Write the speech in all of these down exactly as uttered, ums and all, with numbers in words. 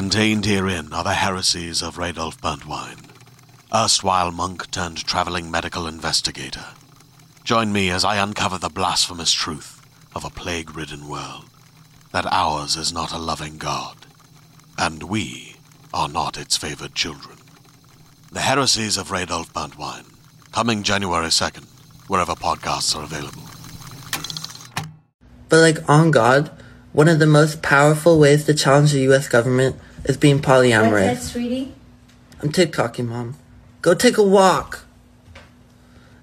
Contained herein are the heresies of Radolf Burntwine, erstwhile monk-turned-traveling medical investigator. Join me as I uncover the blasphemous truth of a plague-ridden world, that ours is not a loving God, and we are not its favored children. The heresies of Radolf Burntwine, coming January second, wherever podcasts are available. But like, on God, one of the most powerful ways to challenge the U S government is being polyamorous. What's that, sweetie? I'm TikToking, Mom. Go take a walk.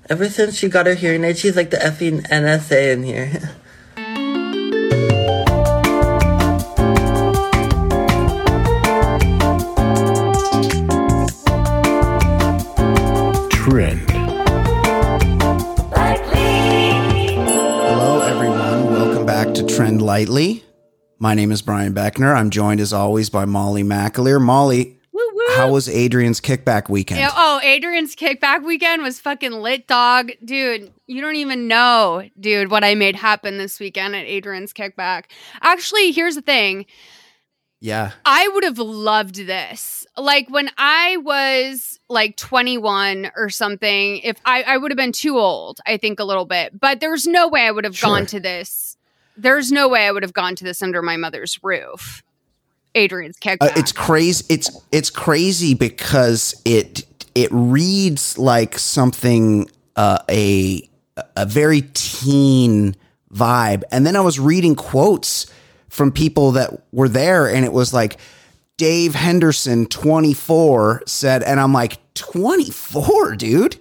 Ever since she got her hearing aid, she's like the effing N S A in here. Trend. Hello, everyone. Welcome back to Trend Lightly. My name is Brian Beckner. I'm joined, as always, by Molly McAleer. Molly, how was Adrian's kickback weekend? Yeah, oh, Adrian's kickback weekend was fucking lit, dog. Dude, you don't even know, dude, what I made happen this weekend at Adrian's kickback. Actually, here's the thing. Yeah. I would have loved this. Like, when I was like twenty-one or something, if I, I would have been too old, I think a little bit. But there's no way I would have sure. gone to this. There's no way I would have gone to this under my mother's roof. Adrian's kickback. Uh, it's crazy. It's it's crazy because it it reads like something uh, a a very teen vibe, and then I was reading quotes from people that were there, and it was like Dave Henderson, twenty-four, said, and I'm like, twenty-four, dude,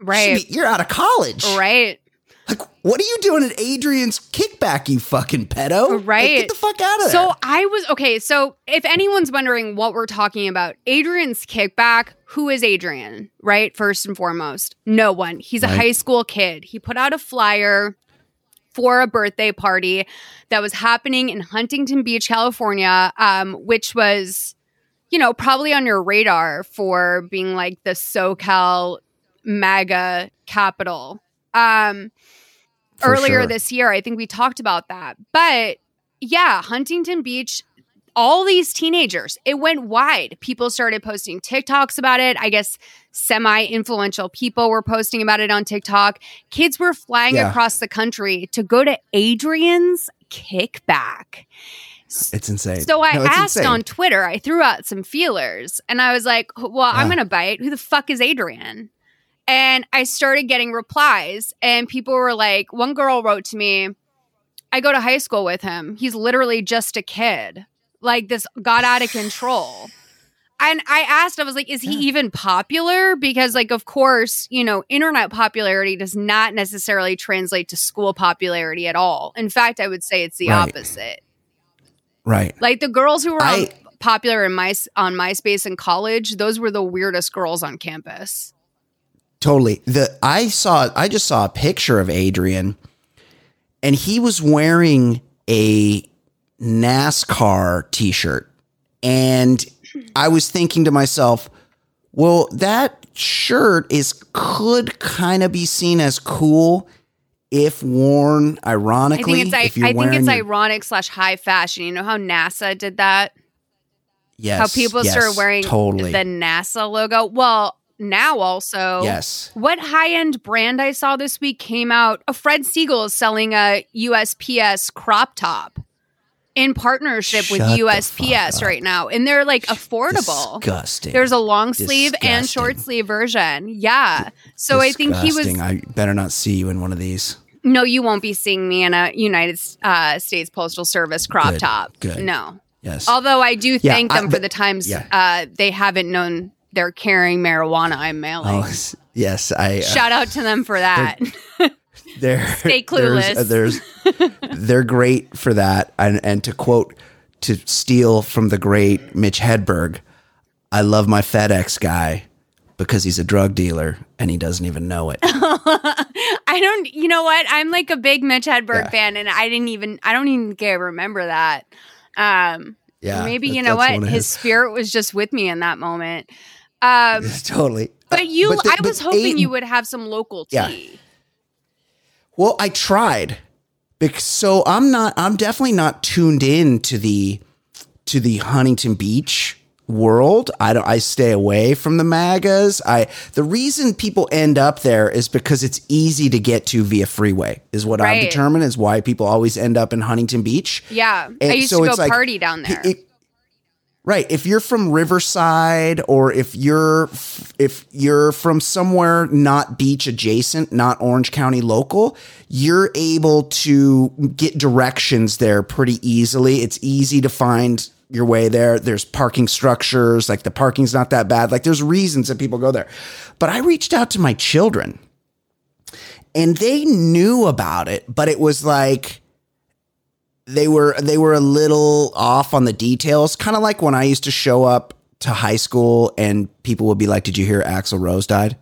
right? Be, you're out of college, right? Like, what are you doing at Adrian's kickback, you fucking pedo? Right. Like, get the fuck out of there. So I was, okay, so if anyone's wondering what we're talking about, Adrian's kickback, who is Adrian, right? First and foremost, no one. He's right. a high school kid. He put out a flyer for a birthday party that was happening in Huntington Beach, California, um, which was, you know, probably on your radar for being like the SoCal MAGA capital. Um, For earlier sure. this year, I think we talked about that. But yeah, Huntington Beach, all these teenagers, it went wide. People started posting TikToks about it. I guess semi-influential people were posting about it on TikTok. Kids were flying yeah. across the country to go to Adrian's kickback. It's insane. So I no, asked insane. on Twitter, I threw out some feelers and I was like, well, yeah. I'm going to bite. Who the fuck is Adrian? And I started getting replies and people were like, one girl wrote to me, I go to high school with him. He's literally just a kid. Like, this got out of control. And I asked, I was like, is he yeah. even popular? Because, like, of course, you know, internet popularity does not necessarily translate to school popularity at all. In fact, I would say it's the right. opposite. Right. Like, the girls who were I- on, popular in my, on MySpace in college, those were the weirdest girls on campus. Totally. The I saw I just saw a picture of Adrian and he was wearing a NASCAR t-shirt. And I was thinking to myself, well, that shirt is could kind of be seen as cool if worn ironically. I think it's, if you're I, I think it's your, ironic slash high fashion. You know how NASA did that? Yes. How people yes, started wearing totally. the NASA logo. Well, now also, yes. what high-end brand I saw this week came out? Oh, Fred Siegel is selling a U S P S crop top in partnership Shut with U S P S right now. And they're like affordable. Disgusting. There's a long sleeve Disgusting. and short sleeve version. Yeah. So Disgusting. I think he was... I better not see you in one of these. No, you won't be seeing me in a United uh, States Postal Service crop Good. top. Good. No. Yes. Although I do yeah, thank I, them but, for the times yeah. uh, they haven't known... They're carrying marijuana. I'm mailing. Oh, yes, I uh, shout out to them for that. They're, they're stay clueless. There's, uh, there's they're great for that. And and to quote, to steal from the great Mitch Hedberg, I love my FedEx guy because he's a drug dealer and he doesn't even know it. I don't. You know what? I'm like a big Mitch Hedberg yeah. fan, and I didn't even. I don't even think I remember that. Um, yeah, maybe that, you know what? His spirit was just with me in that moment. Um, totally. But you, uh, but the, I was hoping Aiden, you would have some local tea. Yeah. Well, I tried. Because, so I'm not, I'm definitely not tuned in to the, to the Huntington Beach world. I don't, I stay away from the MAGAs. I, the reason people end up there is because it's easy to get to via freeway is what right. I've determined is why people always end up in Huntington Beach. Yeah. And I used so to go it's party like, down there. It, Right. If you're from Riverside or if you're if you're from somewhere not beach adjacent, not Orange County local, you're able to get directions there pretty easily. It's easy to find your way there. There's parking structures, like the parking's not that bad. Like there's reasons that people go there. But I reached out to my children and they knew about it, but it was like They were they were a little off on the details, kind of like when I used to show up to high school and people would be like, "Did you hear Axl Rose died?"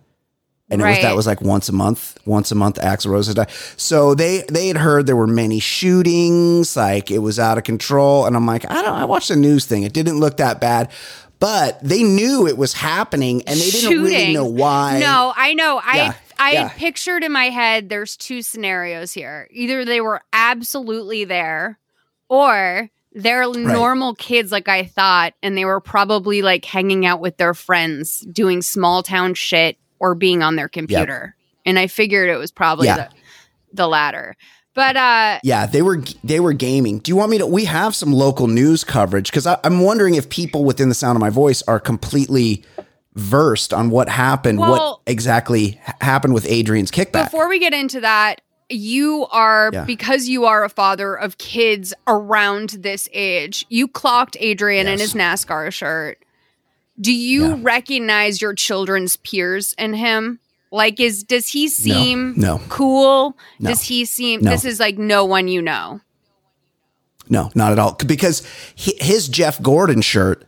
And right. it was, that was like once a month, once a month Axl Rose had died. So they they had heard there were many shootings, like it was out of control. And I'm like, I don't. I watched the news thing; it didn't look that bad. But they knew it was happening, and they didn't Shooting. really know why. No, I know. I. Yeah. I yeah. had pictured in my head, there's two scenarios here. Either they were absolutely there or they're right. normal kids like I thought. And they were probably like hanging out with their friends, doing small town shit or being on their computer. Yep. And I figured it was probably yeah. the, the latter. But uh, yeah, they were they were gaming. Do you want me to? We have some local news coverage because I'm wondering if people within the sound of my voice are completely versed on what happened, well, what exactly happened with Adrian's kickback. Before we get into that, you are, yeah. because you are a father of kids around this age, you clocked Adrian yes. in his NASCAR shirt. Do you yeah. recognize your children's peers in him? Like, is does he seem no, no. cool? No. Does he seem, no. this is like no one you know? No, not at all. Because his Jeff Gordon shirt,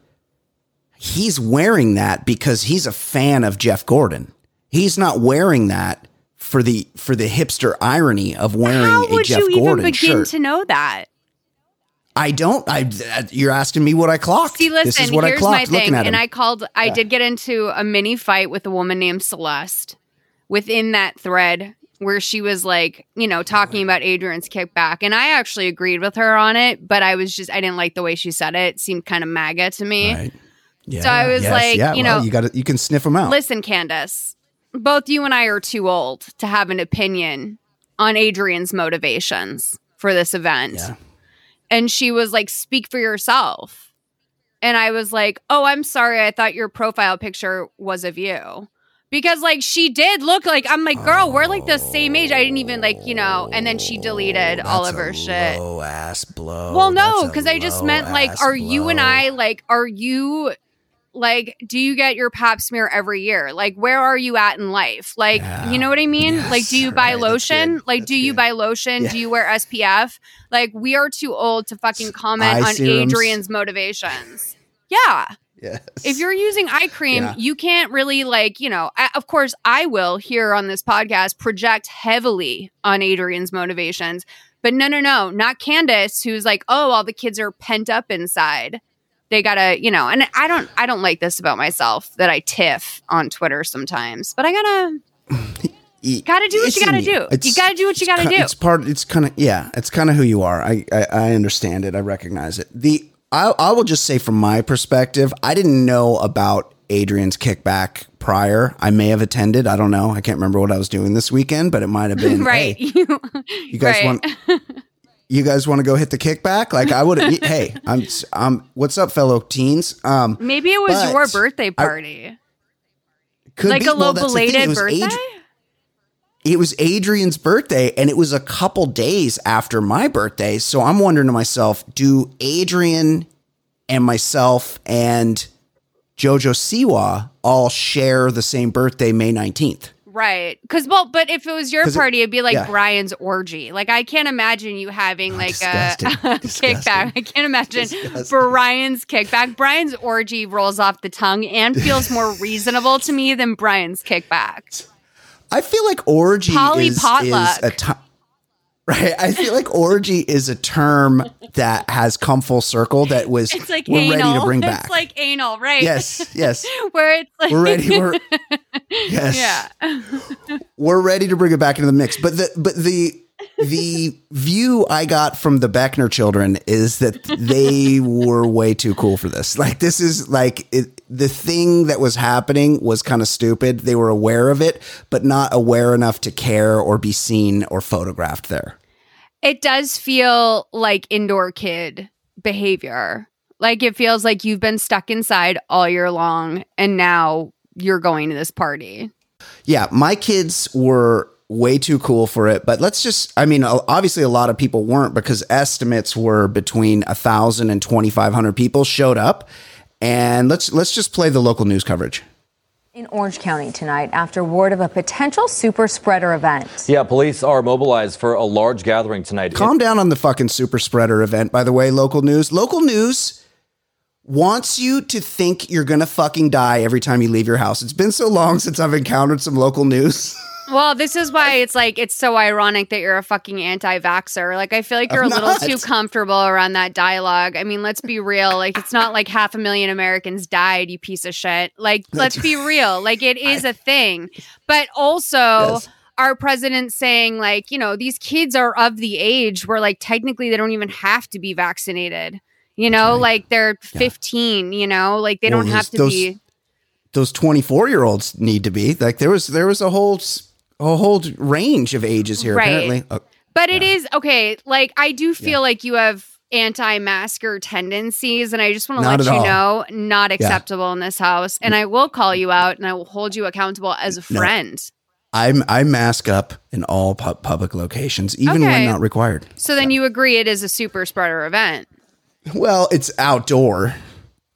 he's wearing that because he's a fan of Jeff Gordon. He's not wearing that for the for the hipster irony of wearing How a Jeff Gordon shirt. How would you even begin to know that? I don't. I you're asking me what I clocked. See, listen, this is what here's I clocked, my thing. And I called. I yeah. did get into a mini fight with a woman named Celeste within that thread where she was like, you know, talking about Adrian's kickback, and I actually agreed with her on it, but I was just I didn't like the way she said it. It seemed kind of MAGA to me. Right. Yeah, so I was yes, like, yeah, you know, well, you got you can sniff them out. Listen, Candace, both you and I are too old to have an opinion on Adrian's motivations for this event. Yeah. And she was like, speak for yourself. And I was like, oh, I'm sorry. I thought your profile picture was of you. Because like she did look like I'm like, girl, oh, we're like the same age. I didn't even like, you know, and then she deleted all of her shit. Low ass blow. Well, no, because I just meant like, are blow. you and I like, are you like, do you get your pap smear every year? Like, where are you at in life? Like, yeah. you know what I mean? Yes, like, do you buy right. lotion? Like, That's do you good. buy lotion? Yeah. Do you wear S P F? Like, we are too old to fucking comment eye on serums. Adrian's motivations. Yeah. Yes. If you're using eye cream, yeah. you can't really like, you know, I, of course I will here on this podcast project heavily on Adrian's motivations, but no, no, no, not Candace, who's like, oh, all the kids are pent up inside. They gotta, you know, and I don't, I don't like this about myself that I tiff on Twitter sometimes, but I gotta, gotta do what you gotta do. It's, you gotta do what you gotta do. It's part, it's kind of, yeah, it's kind of who you are. I, I, I understand it. I recognize it. The, I, I will just say from my perspective, I didn't know about Adrian's kickback prior. I may have attended. I don't know. I can't remember what I was doing this weekend, but it might have been right. Hey, you, you guys right. want you guys want to go hit the kickback? Like I would. Hey, I'm. I'm. What's up, fellow teens? Um, Maybe it was your birthday party. I, could like be. a little well, belated birthday. Adri- It was Adrian's birthday and it was a couple days after my birthday. So I'm wondering to myself, do Adrian and myself and JoJo Siwa all share the same birthday, May nineteenth? Right. Because, well, but if it was your party, it, it'd be like yeah. Brian's orgy. Like, I can't imagine you having oh, like disgusting. a, a kickback. I can't imagine disgusting. Brian's kickback. Brian's orgy rolls off the tongue and feels more reasonable to me than Brian's kickback. I feel like orgy is, is a t- right. I feel like orgy is a term that has come full circle. That was it's like we're anal. ready to bring back. It's like anal, right? Yes, yes. Where it's like we're ready. We're, yes, yeah. We're ready to bring it back into the mix. But the but the The view I got from the Beckner children is that they were way too cool for this. Like, this is like it, the thing that was happening was kind of stupid. They were aware of it, but not aware enough to care or be seen or photographed there. It does feel like indoor kid behavior. Like, it feels like you've been stuck inside all year long and now you're going to this party. Yeah, my kids were way too cool for it. But let's just, I mean, obviously a lot of people weren't, because estimates were between one thousand and twenty-five hundred people showed up. And let's let's just play the local news coverage. In Orange County tonight, after word of a potential super spreader event. Yeah, police are mobilized for a large gathering tonight. Calm it- down on the fucking super spreader event, by the way, local news. Local news wants you to think you're going to fucking die every time you leave your house. It's been so long since I've encountered some local news. Well, this is why it's like, it's so ironic that you're a fucking anti-vaxxer. Like, I feel like you're I'm a little not. too comfortable around that dialogue. I mean, let's be real. Like, it's not like half a million Americans died, you piece of shit. Like, let's be real. Like, it is a thing. But also... Yes. Our president saying, like, you know, these kids are of the age where, like, technically they don't even have to be vaccinated. You know, right. Like, they're fifteen, yeah. You know, like, they well, don't those, have to those, be. Those twenty-four year olds need to be like, there was there was a whole... a whole range of ages here, right. Apparently. Oh, but it yeah. is, okay, like, I do feel yeah. like you have anti-masker tendencies, and I just want to let you all. know, not acceptable yeah. in this house. And I will call you out, and I will hold you accountable as a friend. No. I'm, I mask up in all pu- public locations, even okay. when not required. So then yeah. you agree it is a super spreader event. Well, it's outdoor.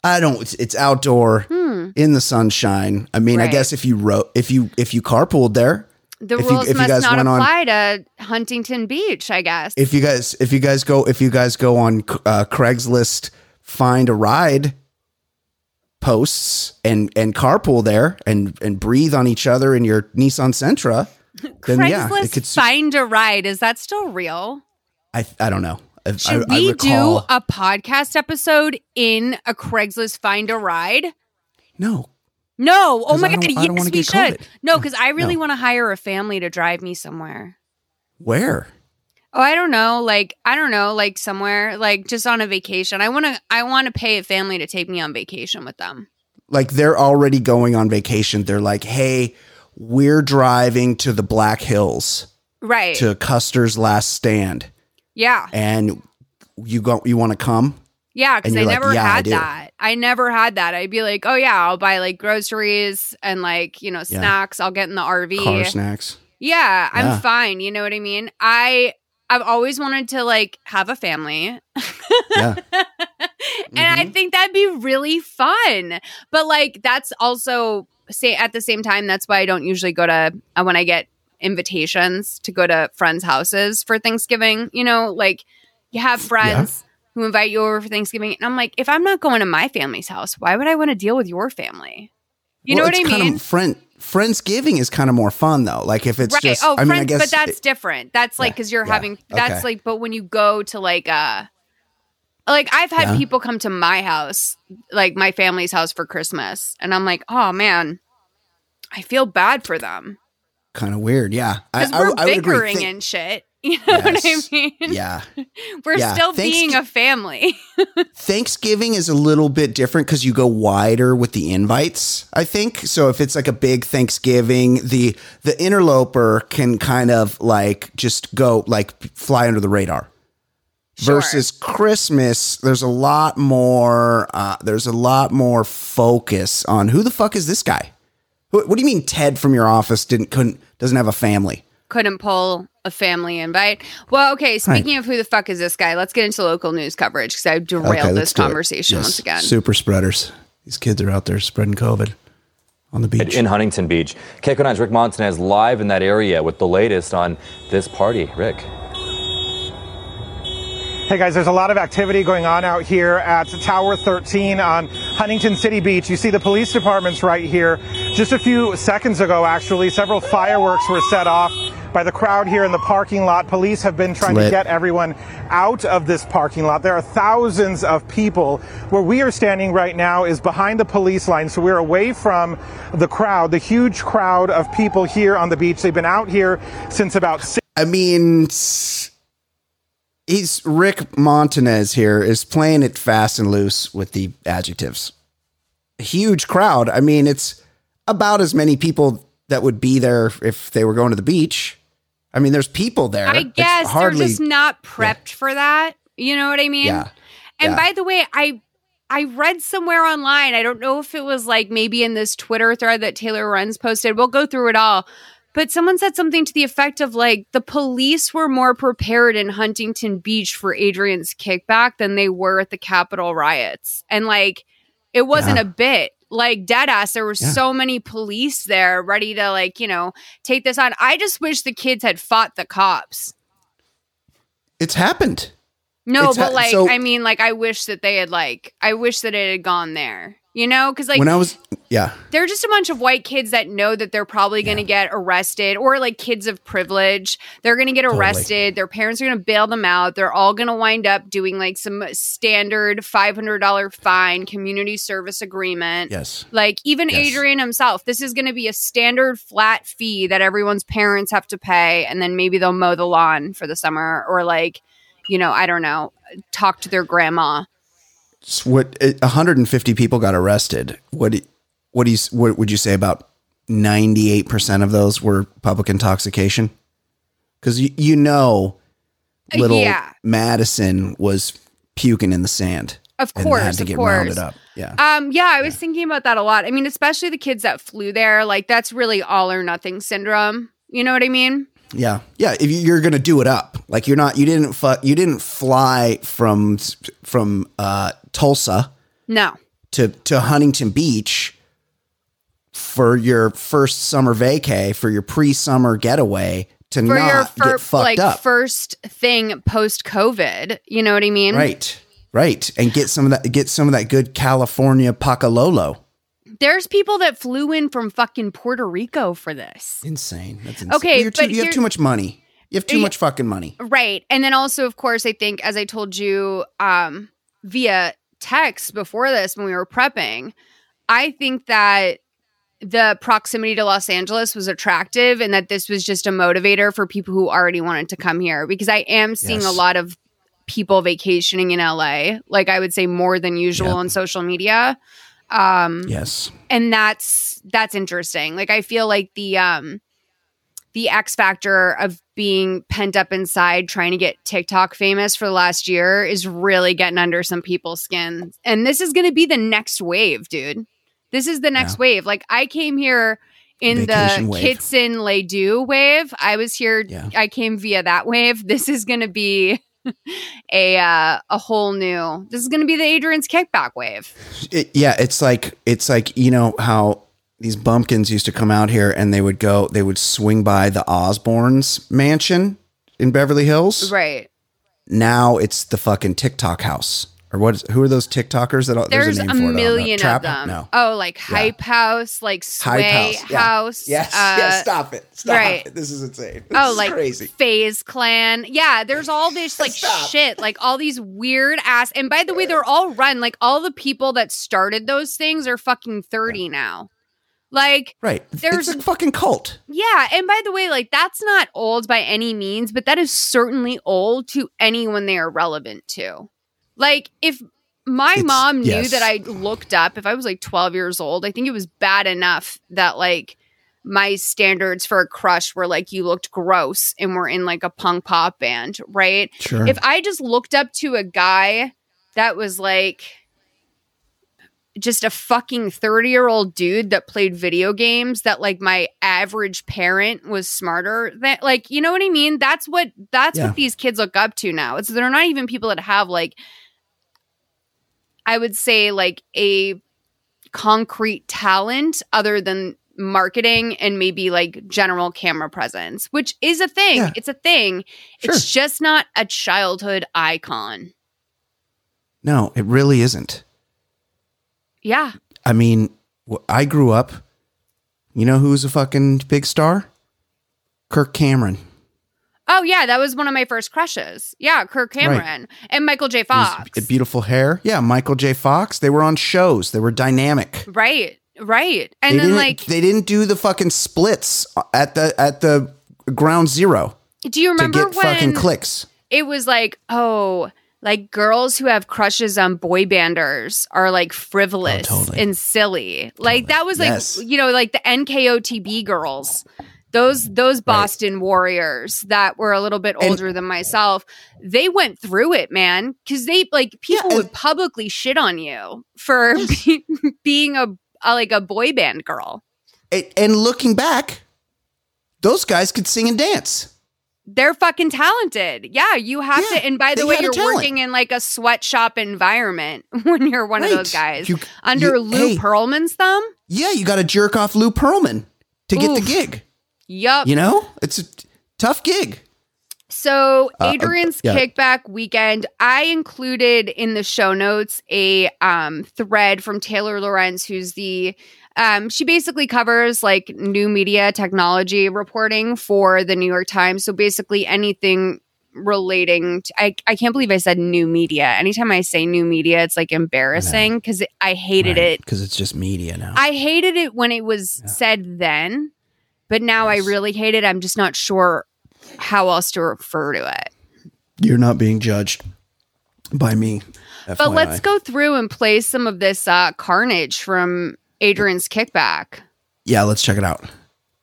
I don't, it's outdoor, hmm. in the sunshine. I mean, right. I guess if you ro- if you if you carpooled there, the if rules you, must not apply on, to Huntington Beach, I guess. If you guys, if you guys go, if you guys go on uh, Craigslist, find a ride posts and and carpool there and and breathe on each other in your Nissan Sentra. Then, Craigslist yeah, it could su- find a ride. Is that still real? I I don't know. I, Should I, I we recall... do a podcast episode in a Craigslist find a ride? No. No. Oh, my God. Yes, we should. COVID. No, because I really no. want to hire a family to drive me somewhere. Where? Oh, I don't know. Like, I don't know. Like, somewhere. Like, just on a vacation. I want to I want to pay a family to take me on vacation with them. Like, they're already going on vacation. They're like, hey, we're driving to the Black Hills. Right. To Custer's Last Stand. Yeah. And you go. You want to come? Yeah, because I like, never yeah, had I that. I never had that. I'd be like, oh, yeah, I'll buy, like, groceries and, like, you know, snacks. Yeah. I'll get in the R V. Car snacks. Yeah, I'm yeah. fine. You know what I mean? I, I've always wanted to, like, have a family. Yeah. Mm-hmm. And I think that'd be really fun. But, like, that's also, say at the same time, that's why I don't usually go to, uh, when I get invitations to go to friends' houses for Thanksgiving, you know, like, you have friends. Yeah. Who invite you over for Thanksgiving. And I'm like, if I'm not going to my family's house, why would I want to deal with your family? You well, know what I mean? Kind of friend, Friendsgiving is kind of more fun, though. Like, if it's right. just... Oh, I friends, mean, I guess but that's it, different. That's like, because yeah, you're yeah, having... That's okay. like, but when you go to like a... Like, I've had yeah. people come to my house, like my family's house for Christmas. And I'm like, oh, man, I feel bad for them. Kind of weird, yeah. Because we're I, I, bickering I Th- and shit. You know yes. what I mean? Yeah. We're yeah. still Thanks- being a family. Thanksgiving is a little bit different because you go wider with the invites, I think. So if it's like a big Thanksgiving, the the interloper can kind of like just go like fly under the radar. Sure. Versus Christmas, there's a lot more uh, there's a lot more focus on who the fuck is this guy? What, what do you mean Ted from your office didn't couldn't doesn't have a family? Couldn't pull a family invite. Well, okay, speaking right. of who the fuck is this guy, let's get into local news coverage because I've derailed okay, this conversation yes. once again. Super spreaders. These kids are out there spreading COVID on the beach. In Huntington Beach. K C O nine Rick Montanez live in that area with the latest on this party. Rick. Hey guys, there's a lot of activity going on out here at Tower thirteen on Huntington City Beach. You see the police department's right here. Just a few seconds ago, actually, several fireworks were set off by the crowd here in the parking lot. Police have been trying to get everyone out of this parking lot. There are thousands of people. Where we are standing right now is behind the police line, so we're away from the crowd, the huge crowd of people here on the beach. They've been out here since about six I mean, he's Rick Montanez here is playing it fast and loose with the adjectives. A huge crowd. I mean, it's about as many people that would be there if they were going to the beach. I mean, there's people there. I guess hardly, they're just not prepped yeah. for that. You know what I mean? Yeah. And yeah. by the way, I I read somewhere online, I don't know if it was like maybe in this Twitter thread that Taylor Lorenz posted. We'll go through it all. But someone said something to the effect of like, the police were more prepared in Huntington Beach for Adrian's kickback than they were at the Capitol riots. And like, it wasn't yeah. a bit. Like, deadass, there were yeah. so many police there ready to, like, you know, take this on. I just wish the kids had fought the cops. It's happened. No, it's but, ha- like, so, I mean, like, I wish that they had, like, I wish that it had gone there, you know? Because, like, when I was, yeah. they're just a bunch of white kids that know that they're probably going to yeah. get arrested, or, like, kids of privilege. They're going to get arrested. Totally. Their parents are going to bail them out. They're all going to wind up doing, like, some standard five hundred dollars fine, community service agreement. Yes. Like, even yes. Adrian himself, this is going to be a standard flat fee that everyone's parents have to pay, and then maybe they'll mow the lawn for the summer, or, like, you know, I don't know, talk to their grandma. What, one hundred fifty people got arrested. What what do you what would you say about ninety-eight percent of those were public intoxication? Because you, you know, little yeah. Madison was puking in the sand. Of course, and had to of get course. rounded up. Yeah, um, yeah. I was yeah. thinking about that a lot. I mean, especially the kids that flew there. Like, that's really all or nothing syndrome. You know what I mean? Yeah. Yeah. If you're going to do it up, like you're not, you didn't, fu- you didn't fly from, from, uh, Tulsa no. to, to Huntington Beach for your first summer vacay, for your pre-summer getaway to for not your fir- get fucked like, up. First thing post COVID. You know what I mean? Right. Right. And get some of that, get some of that good California Pacalolo. There's people that flew in from fucking Puerto Rico for this. Insane. That's insane. Okay, You're too, but you have too much money. You have too much fucking money. Right. And then also, of course, I think, as I told you um, via text before this when we were prepping, I think that the proximity to Los Angeles was attractive and that this was just a motivator for people who already wanted to come here. Because I am seeing yes. a lot of people vacationing in L A, like I would say more than usual yep. on social media. Um, yes. And that's, that's interesting. Like, I feel like the, um, the X factor of being pent up inside, trying to get TikTok famous for the last year is really getting under some people's skin. And this is going to be the next wave, dude. This is the next yeah. wave. Like, I came here in Vacation the Kitson-Ledoux wave. I was here. Yeah. I came via that wave. This is going to be a uh, a whole new. This is going to be the Adrian's kickback wave. It, yeah, it's like it's like you know how these bumpkins used to come out here and they would go, they would swing by the Osbournes mansion in Beverly Hills. Right. Now it's the fucking TikTok house, or what? Is, who are those TikTokers that? There's, there's a, name a for million it, of them. No. Oh, like Hype yeah. House, like Sway Hype House. House yeah. Yes, uh, yeah. Stop it. Stop right. it. This is insane. This oh, is like crazy. FaZe Clan. Yeah, there's all this like shit, like all these weird ass. And by the way, they're all run. Like all the people that started those things are fucking thirty yeah. now. Like, right. there's it's a fucking cult. Yeah. And by the way, like, that's not old by any means, but that is certainly old to anyone they are relevant to. Like, if my it's, mom knew yes. that I looked up, if I was like twelve years old, I think it was bad enough that like my standards for a crush were like, you looked gross and were in like a punk pop band, right? Sure. If I just looked up to a guy that was like just a fucking thirty-year-old dude that played video games, that like my average parent was smarter than, like, you know what I mean? That's what that's yeah. what these kids look up to now. It's they're not even people that have like, I would say, like a concrete talent other than marketing and maybe like general camera presence, which is a thing. Yeah. It's a thing. Sure. It's just not a childhood icon. No, it really isn't. Yeah. I mean, I grew up, you know who's a fucking big star? Kirk Cameron. Oh, yeah. That was one of my first crushes. Yeah, Kirk Cameron. Right. And Michael J. Fox. His beautiful hair. Yeah, Michael J. Fox. They were on shows. They were dynamic. Right, right. And they then like... They didn't do the fucking splits at the at the ground zero. Do you remember to get when fucking clicks? It was like, oh, like girls who have crushes on boy banders are like frivolous oh, totally. and silly. Totally. Like that was like, yes. you know, like the N K O T B girls. Those those Boston right. Warriors that were a little bit older and, than myself, they went through it, man. Because they like people yeah, and, would publicly shit on you for yes. be, being a, a like a boy band girl. And, and looking back, those guys could sing and dance. They're fucking talented. Yeah, you have yeah, to. And by the way, you're working in like a sweatshop environment when you're one right. of those guys you, under you, Lou hey, Pearlman's thumb. Yeah, you got to jerk off Lou Pearlman to Oof. get the gig. Yup. You know, it's a t- tough gig. So Adrian's uh, uh, yeah. kickback weekend, I included in the show notes a um, thread from Taylor Lorenz, who's the, um, she basically covers like new media technology reporting for the New York Times. So basically anything relating to, I, I can't believe I said new media. Anytime I say new media, it's like embarrassing because I, I hated right. it. Because it's just media now. I hated it when it was yeah. said then. But now yes. I really hate it. I'm just not sure how else to refer to it. You're not being judged by me. F Y I. But let's go through and play some of this uh, carnage from Adrian's kickback. Yeah, let's check it out.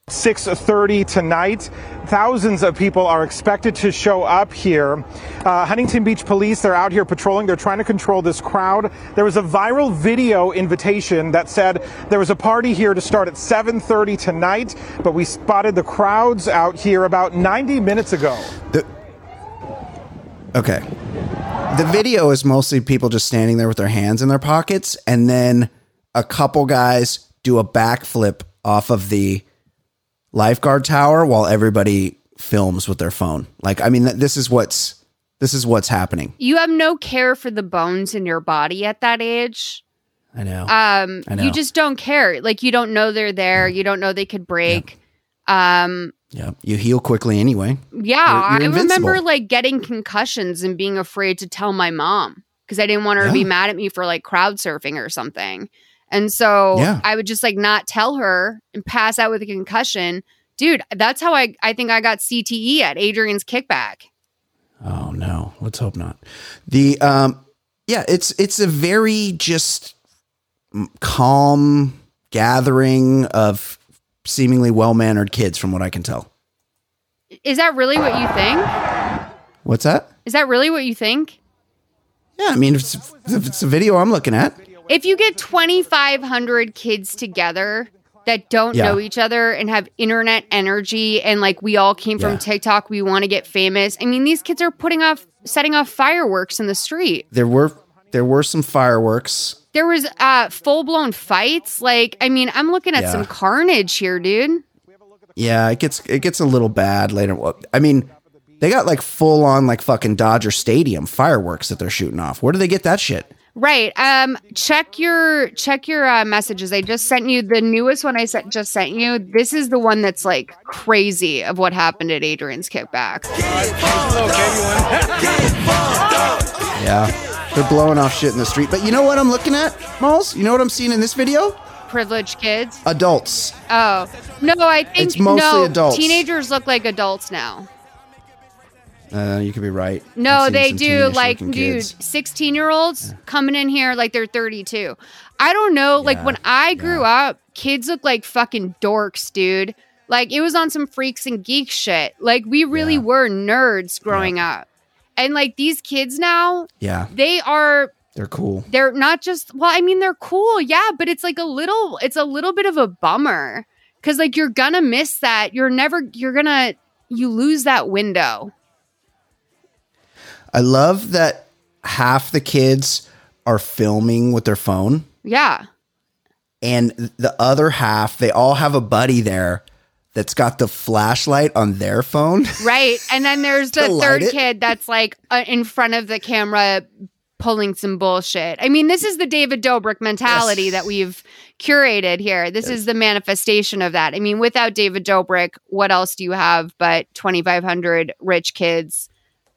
six thirty tonight. Thousands of people are expected to show up here. Uh, Huntington Beach police, they're out here patrolling. They're trying to control this crowd. There was a viral video invitation that said there was a party here to start at seven thirty tonight, but we spotted the crowds out here about ninety minutes ago. The- okay. The video is mostly people just standing there with their hands in their pockets, and then a couple guys do a backflip off of the lifeguard tower while everybody films with their phone. Like, I mean, this is what's this is what's happening. You have no care for the bones in your body at that age. I know. Um, I know. You just don't care. Like, you don't know they're there. Yeah. You don't know they could break. Yeah. Um, yeah. You heal quickly anyway. Yeah. You're, you're I remember like getting concussions and being afraid to tell my mom because I didn't want her yeah. to be mad at me for like crowd surfing or something. And so yeah. I would just like not tell her and pass out with a concussion. Dude, that's how I, I think I got C T E at Adrian's kickback. Oh no, let's hope not. The, um, yeah, it's, it's a very just calm gathering of seemingly well-mannered kids from what I can tell. Is that really what you think? What's that? Is that really what you think? Yeah. I mean, if it's, if it's a video I'm looking at. If you get twenty-five hundred kids together that don't yeah. know each other and have internet energy and like we all came from yeah. TikTok, we want to get famous. I mean, these kids are putting off, setting off fireworks in the street. There were, there were some fireworks. There was uh, full blown fights. Like, I mean, I'm looking at yeah. some carnage here, dude. Yeah, it gets it gets a little bad later. I mean, they got like full on like fucking Dodger Stadium fireworks that they're shooting off. Where do they get that shit? Right. Um, check your check your uh, messages. I just sent you the newest one I sent, just sent you. This is the one that's like crazy of what happened at Adrian's kickback. Yeah, they're blowing off shit in the street. But you know what I'm looking at, Malls? You know what I'm seeing in this video? Privileged kids? Adults. Oh. No, I think it's mostly no, adults. Teenagers look like adults now. Uh, you could be right. No, they do. Like, dude, sixteen-year-olds yeah. coming in here like they're thirty-two. I don't know. Yeah, like, when I grew yeah. up, kids looked like fucking dorks, dude. Like, it was on some freaks and geeks shit. Like, we really yeah. were nerds growing yeah. up. And, like, these kids now, yeah, they are... They're cool. They're not just... Well, I mean, they're cool, yeah, but it's like a little... It's a little bit of a bummer. Because, like, you're gonna miss that. You're never... You're gonna... You lose that window. I love that half the kids are filming with their phone. Yeah. And the other half, they all have a buddy there that's got the flashlight on their phone. Right. And then there's the third it. kid that's like uh, in front of the camera pulling some bullshit. I mean, this is the David Dobrik mentality yes. that we've curated here. This yes. is the manifestation of that. I mean, without David Dobrik, what else do you have but twenty-five hundred rich kids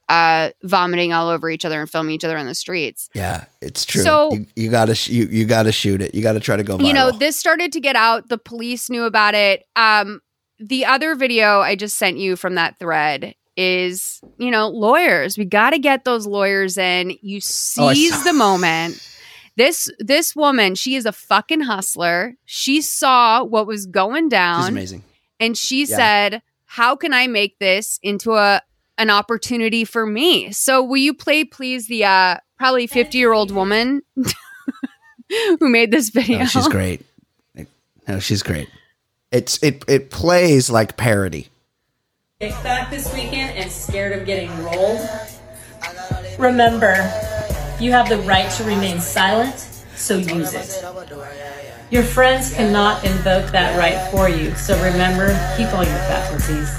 Uh, vomiting all over each other and filming each other on the streets? Yeah, it's true. So you, you gotta sh- you, you gotta shoot it. You gotta try to go viral. You know, this started to get out. The police knew about it. Um, the other video I just sent you from that thread is, you know, lawyers. We got to get those lawyers in. You seize oh, the moment. This this woman, she is a fucking hustler. She saw what was going down. She's amazing. And she yeah. said, how can I make this into a an opportunity for me? So will you play, please, the uh, probably fifty-year-old woman who made this video? Oh, she's great. No, she's great. It's it it plays like parody. Kicked back this weekend and scared of getting rolled. Remember, you have the right to remain silent, so use it. Your friends cannot invoke that right for you, so remember, keep all your faculties.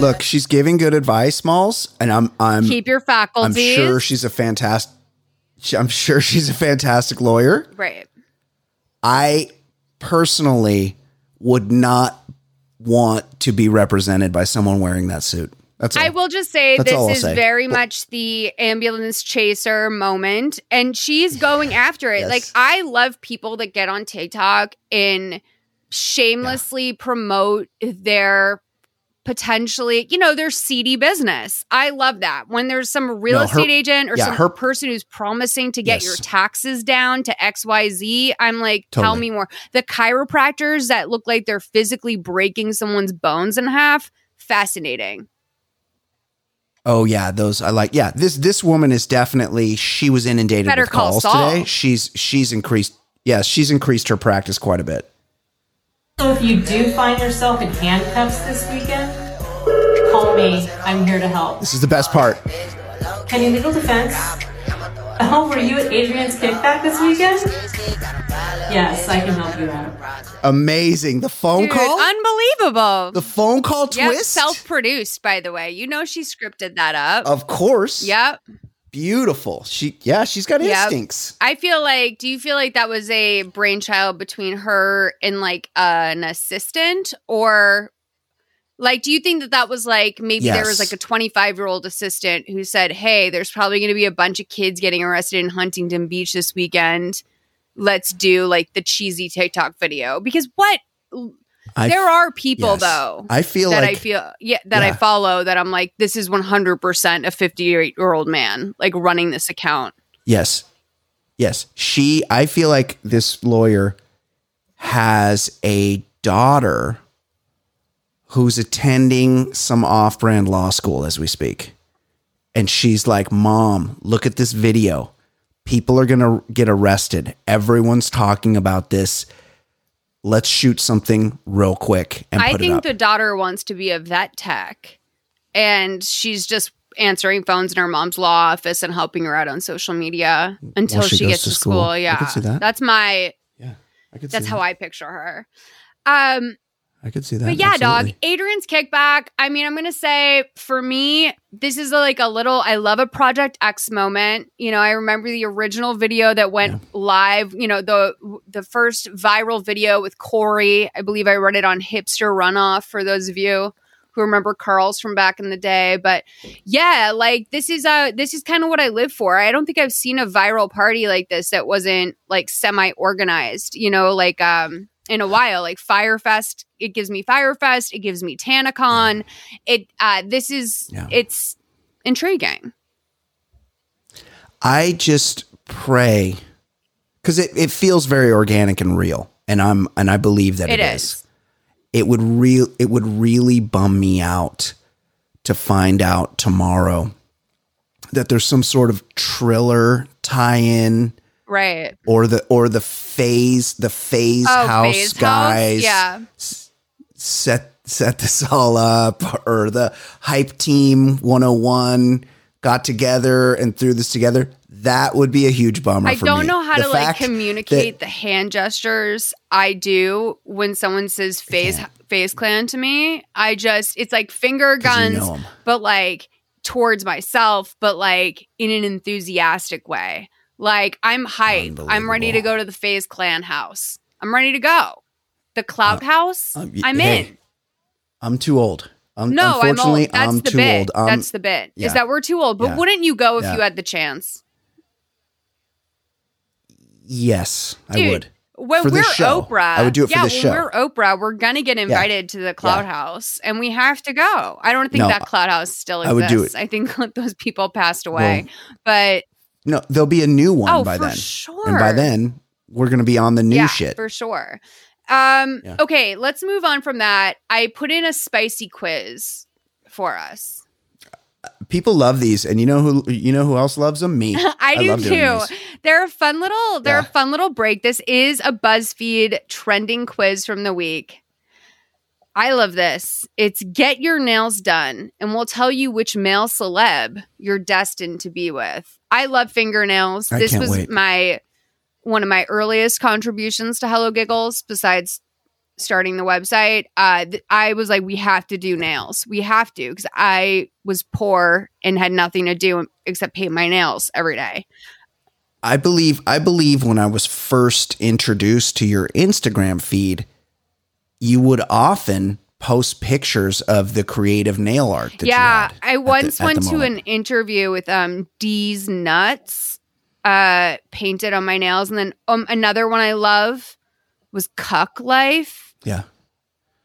Look, she's giving good advice, Malls, and I'm I'm keep your faculties. I'm sure she's a fantastic. I'm sure she's a fantastic lawyer. Right. I personally would not want to be represented by someone wearing that suit. That's all. I will just say That's this is say. very but- much the ambulance chaser moment, and she's going yeah. after it. Yes. Like, I love people that get on TikTok and shamelessly yeah. promote their potentially, you know, their seedy business. I love that. When there's some real no, estate her, agent or yeah, some her, person who's promising to get yes. your taxes down to X Y Z, I'm like, totally. tell me more. The chiropractors that look like they're physically breaking someone's bones in half, fascinating. Oh yeah, those I like. Yeah, this this woman is definitely, she was inundated Better with calls Saul. today. She's she's increased yeah, she's increased her practice quite a bit. So if you do find yourself in handcuffs this weekend, call me. I'm here to help. This is the best part. Any legal defense? Oh, were you at Adrian's kickback this weekend? Yes, I can help you out. Amazing. The phone Dude, call? Unbelievable. The phone call twist? Yep, self-produced, by the way. You know she scripted that up. Of course. Yep. Beautiful. She, yeah, she's got yep. instincts. I feel like, do you feel like that was a brainchild between her and like uh, an assistant, or like, do you think that that was like, maybe yes. there was like a twenty-five year old assistant who said, hey, there's probably going to be a bunch of kids getting arrested in Huntington Beach this weekend. Let's do like the cheesy TikTok video, because what I, there are people yes. though, I feel that like, I feel yeah that yeah. I follow that I'm like, this is one hundred percent a fifty-eight year old man like running this account. Yes, yes. She, I feel like this lawyer has a daughter who's attending some off-brand law school as we speak, and she's like, "Mom, look at this video. People are gonna get arrested. Everyone's talking about this. Let's shoot something real quick and put it up." I think the daughter wants to be a vet tech, and she's just answering phones in her mom's law office and helping her out on social media until she, she gets to school. school. Yeah, I could see that. That's my. Yeah, I could. That's see how that. I picture her. Um, I could see that. But yeah, absolutely. Dog. Adrian's kickback. I mean, I'm gonna say for me, this is like a little. I love a Project X moment. You know, I remember the original video that went yeah. live. You know, the the first viral video with Corey. I believe I read it on Hipster Runoff. For those of you who remember Carl's from back in the day, but yeah, like this is a this is kind of what I live for. I don't think I've seen a viral party like this that wasn't like semi organized. You know, like um. in a while, like Firefest, it gives me Firefest, it gives me TanaCon. It uh, this is yeah. it's intriguing. I just pray, because it, it feels very organic and real, and I'm and I believe that it, it is. is. It would real it would really bum me out to find out tomorrow that there's some sort of Triller tie-in. Right. Or the or the phase the phase oh, house phase guys house? Yeah. S- set set this all up, or the hype team one oh one got together and threw this together. That would be a huge bummer. I for don't me. know how the to like communicate that, the hand gestures I do when someone says phase phase clan to me. I just it's like finger guns, you know, but like towards myself, but like in an enthusiastic way. Like, I'm hype. I'm ready to go to the FaZe Clan house. I'm ready to go. The Cloud uh, house, um, I'm hey, in. I'm too old. I'm, no, unfortunately, I'm old. That's I'm the too bit. old. Um, That's the bit. Yeah. Is that we're too old. But yeah. wouldn't you go if yeah. you had the chance? Yes, Dude, I would. When we're show. Oprah, I would do it yeah, for this show. Yeah, when we're Oprah, we're going to get invited yeah. to the Cloud yeah. House, and we have to go. I don't think no, that Cloud House still exists. I would do it. I think those people passed away. Well, but no, there'll be a new one oh, by for then. Sure. And by then, we're going to be on the new yeah, shit. For sure. Um, yeah. Okay, let's move on from that. I put in a spicy quiz for us. People love these, and you know who you know who else loves them? Me. I, I do love too. They're a fun little. They're yeah. a fun little break. This is a BuzzFeed trending quiz from the week. I love this. It's get your nails done, and we'll tell you which male celeb you're destined to be with. I love fingernails. I this can't was wait. my one of my earliest contributions to Hello Giggles, besides starting the website. uh th- I was like, we have to do nails. We have to, because I was poor and had nothing to do except paint my nails every day. I believe I believe when I was first introduced to your Instagram feed, you would often post pictures of the creative nail art that yeah, you had. I once the, went to moment. an interview with um D's Nuts, uh painted on my nails. And then um, another one I love was Cuck Life. Yeah.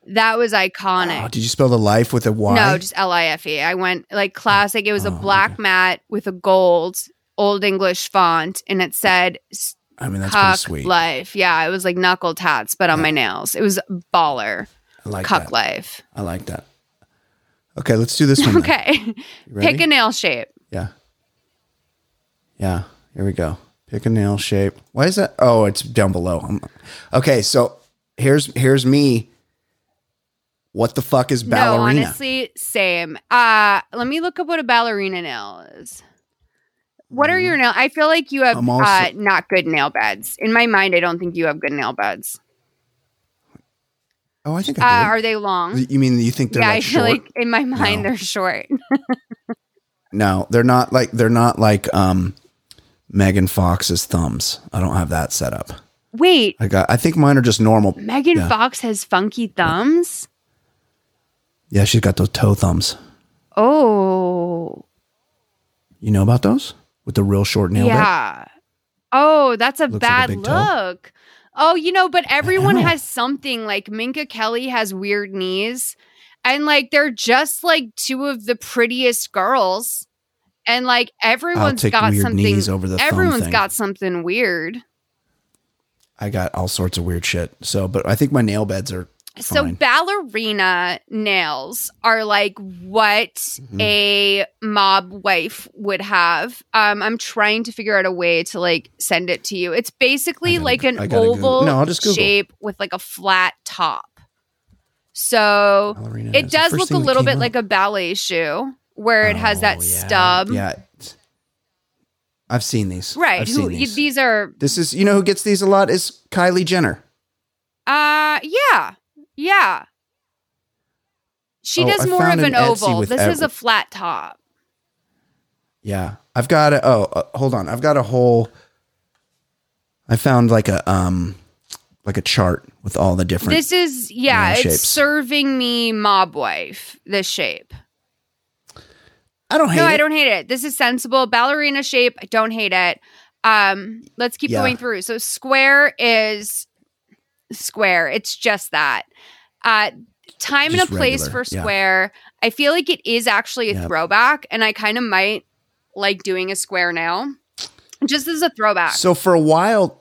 That was iconic. Oh, did you spell the life with a Y? No, just L I F E. I went like classic. It was oh, a black okay. mat with a gold Old English font. And it said, I mean, that's Cuck sweet. Life. Yeah, it was like knuckle tats, but on yeah. my nails. It was baller. I like Cuck that. Life. I like that. Okay, let's do this one. Okay. Pick a nail shape. Yeah. Yeah, here we go. Pick a nail shape. Why is that? Oh, it's down below. I'm, okay, so here's here's me. What the fuck is ballerina? No, honestly, same. Uh, let me look up what a ballerina nail is. What mm. are your nails? I feel like you have also, uh, not good nail beds. In my mind, I don't think you have good nail beds. Oh, I think I do. Uh, are they long? You mean you think they're yeah, like short? Yeah, I feel short? Like in my mind, no. they're short. No, they're not like, they're not like, um, Megan Fox's thumbs. I don't have that set up. Wait. I got. I think mine are just normal. Megan yeah. Fox has funky thumbs? Yeah, she's got those toe thumbs. Oh. You know about those? With the real short nail yeah. bed? Oh, that's a Looks bad like a big look. Toe. Oh, you know, but everyone has something. Like Minka Kelly has weird knees. And like they're just like two of the prettiest girls. And like everyone's got something over the everyone's got something weird. I got all sorts of weird shit. So, but I think my nail beds are fine. So ballerina nails are like what mm-hmm. a mob wife would have. Um, I'm trying to figure out a way to like send it to you. It's basically gotta, like an oval no, I'll just shape with like a flat top. So ballerina it does look a little bit up. Like a ballet shoe. Where it oh, has that yeah. stub. Yeah. I've seen these. Right. I've who, seen these. these are. This is, you know, who gets these a lot is Kylie Jenner. Uh, yeah. Yeah. She oh, does I more of an, an oval. This ev- is a flat top. Yeah. I've got a, oh, uh, hold on. I've got a whole, I found like a, um, like a chart with all the different. This is, yeah, it's shapes. Serving me mob wife, this shape. I don't hate no, it. No, I don't hate it. This is sensible. Ballerina shape, I don't hate it. Um, let's keep yeah. going through. So square is square. It's just that. Uh, time just and a regular. place for square. Yeah. I feel like it is actually a yeah. throwback, and I kind of might like doing a square nail. Just as a throwback. So for a while,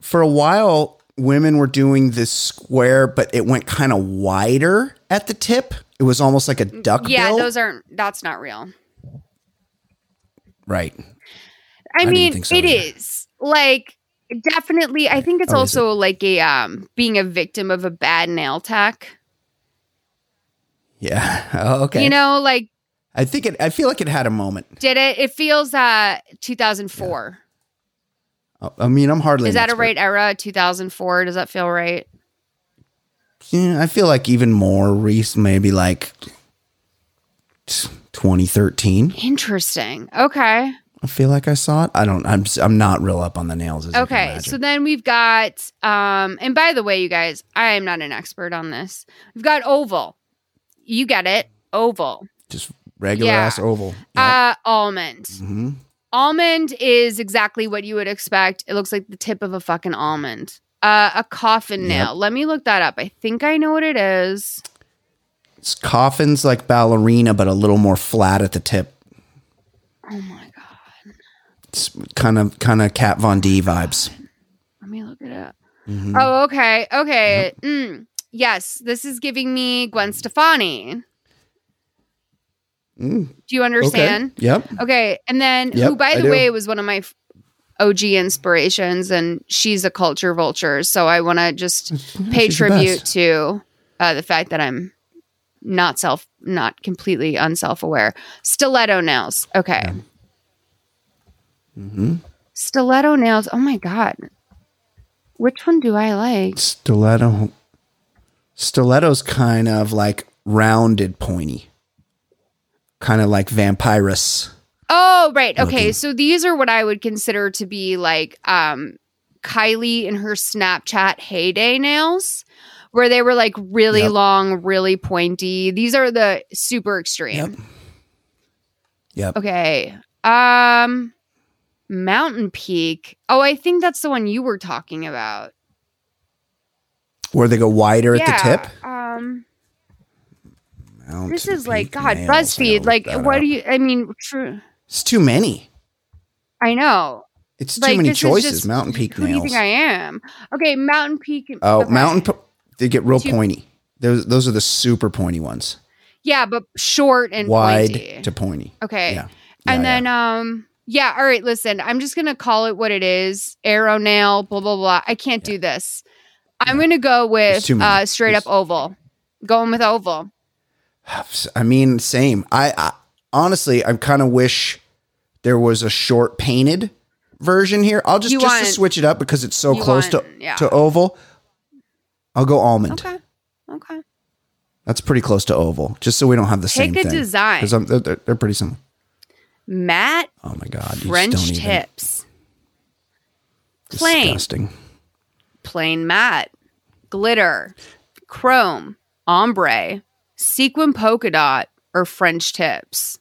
for a while, women were doing this square, but it went kind of wider at the tip. It was almost like a duck yeah, bill. Yeah, those aren't, that's not real. Right. I, I mean, so it either. is like definitely. Right. I think it's oh, also it? like a um, being a victim of a bad nail tech. Yeah. Oh, okay. You know, like I think it. I feel like it had a moment. Did it? It feels uh, two thousand four. Yeah. I mean, I'm hardly. Is that expert. a right era? two thousand four. Does that feel right? Yeah, I feel like even more recent, maybe like twenty thirteen. Interesting. Okay. I feel like I saw it. I don't. I'm. I'm not real up on the nails. As okay. So then we've got. Um. And by the way, you guys, I am not an expert on this. We've got oval. You get it. Oval. Just regular yeah. ass oval. Yep. Uh, almond. Mm-hmm. Almond is exactly what you would expect. It looks like the tip of a fucking almond. Uh, a coffin nail. Yep. Let me look that up. I think I know what it is. It's coffins like ballerina, but a little more flat at the tip. Oh my god! It's kind of kind of Kat Von D vibes. God. Let me look it up. Mm-hmm. Oh, okay, okay. Yep. Mm. Yes, this is giving me Gwen Stefani. Mm. Do you understand? Okay. Yep. Okay, and then yep, who, by the way, was one of my O G inspirations, and she's a culture vulture. So I want to just pay she's tribute to uh, the fact that I'm not self, not completely unself-aware. Stiletto nails. Okay. Yeah. Mm-hmm. Stiletto nails. Oh my god. Which one do I like? Stiletto. Stiletto's kind of like rounded, pointy. Kind of like vampirous. Oh, right. Okay. Looking. So these are what I would consider to be like um, Kylie in her Snapchat heyday nails, where they were like really yep. long, really pointy. These are the super extreme. Yep. Yep. Okay. Um, Mountain Peak. Oh, I think that's the one you were talking about. Where they go wider yeah, at the tip? Um, Mountain this is Peak like, God, nails. BuzzFeed. Like, what up. do you, I mean, true. It's too many. I know. It's too like, many choices. Just, Mountain Peak who nails. Who do you think I am? Okay, Mountain Peak. Oh, okay. Mountain They get real too, pointy. Those those are the super pointy ones. Yeah, but short and wide pointy. to pointy. Okay. Yeah. Yeah, and yeah. then, um, yeah, all right, listen. I'm just going to call it what it is. Arrow nail, blah, blah, blah. I can't yeah. do this. I'm yeah. going to go with uh, straight There's... up oval. Going with oval. I mean, same. I, I honestly, I kind of wish there was a short painted version here. I'll just, you just want, to switch it up because it's so close want, to, yeah. to oval. I'll go almond. Okay. Okay. That's pretty close to oval, just so we don't have the Take same thing. Take a design. Because they're, they're pretty similar. Matte. Oh my God. French you tips. Even. Plain. Disgusting. Plain matte. Glitter. Chrome. Ombre. Sequin polka dot. Or French tips.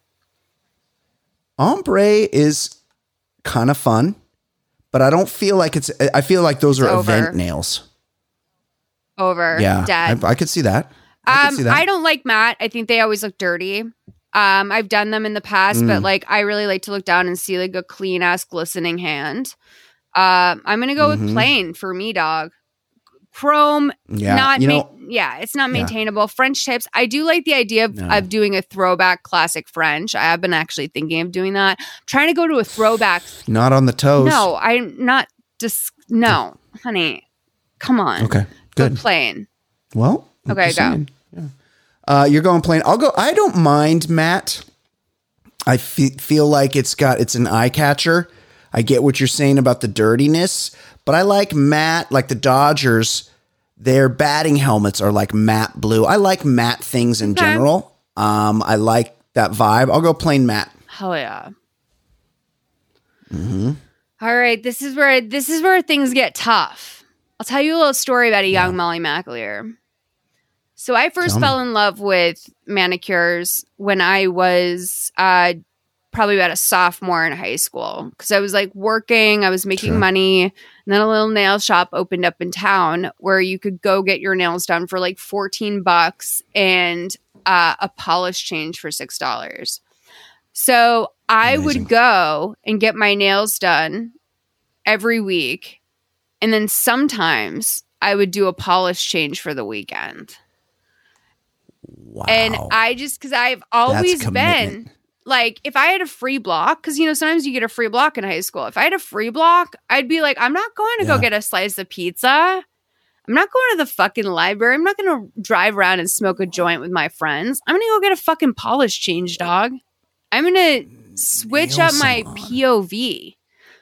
Ombre is kind of fun, but I don't feel like it's, I feel like those it's are over. event nails. Over. Yeah. Dead. I, I could see that. I um, could see that. I don't like matte. I think they always look dirty. Um, I've done them in the past, mm. but like, I really like to look down and see like a clean ass glistening hand. Um, I'm going to go mm-hmm. with plain for me, dog. Chrome. Yeah. Not you know, ma- yeah. It's not maintainable. Yeah. French tips. I do like the idea of, no. of doing a throwback classic French. I have been actually thinking of doing that. I'm trying to go to a throwback. Not on the toes. No, I'm not just, dis- no, honey, come on. Okay. Good. Go plain. Well, okay, go. Yeah. Uh, you're going plain. I'll go. I don't mind matte. I fe- feel like it's got, it's an eye catcher. I get what you're saying about the dirtiness, but I like matte, like the Dodgers, their batting helmets are like matte blue. I like matte things in okay. general. Um, I like that vibe. I'll go plain matte. Hell yeah. Mm-hmm. All right. This is where, this is where things get tough. I'll tell you a little story about a young yeah. Molly McAleer. So I first fell in love with manicures when I was uh, probably about a sophomore in high school because I was like working, I was making sure. money, and then a little nail shop opened up in town where you could go get your nails done for like fourteen bucks and uh, a polish change for six dollars. So I Amazing. would go and get my nails done every week. And then sometimes I would do a polish change for the weekend. Wow. And I just, because I've always been like, if I had a free block, because, you know, sometimes you get a free block in high school. If I had a free block, I'd be like, I'm not going to yeah. go get a slice of pizza. I'm not going to the fucking library. I'm not going to drive around and smoke a joint with my friends. I'm going to go get a fucking polish change, dog. I'm going to switch Nail up my salon. P O V.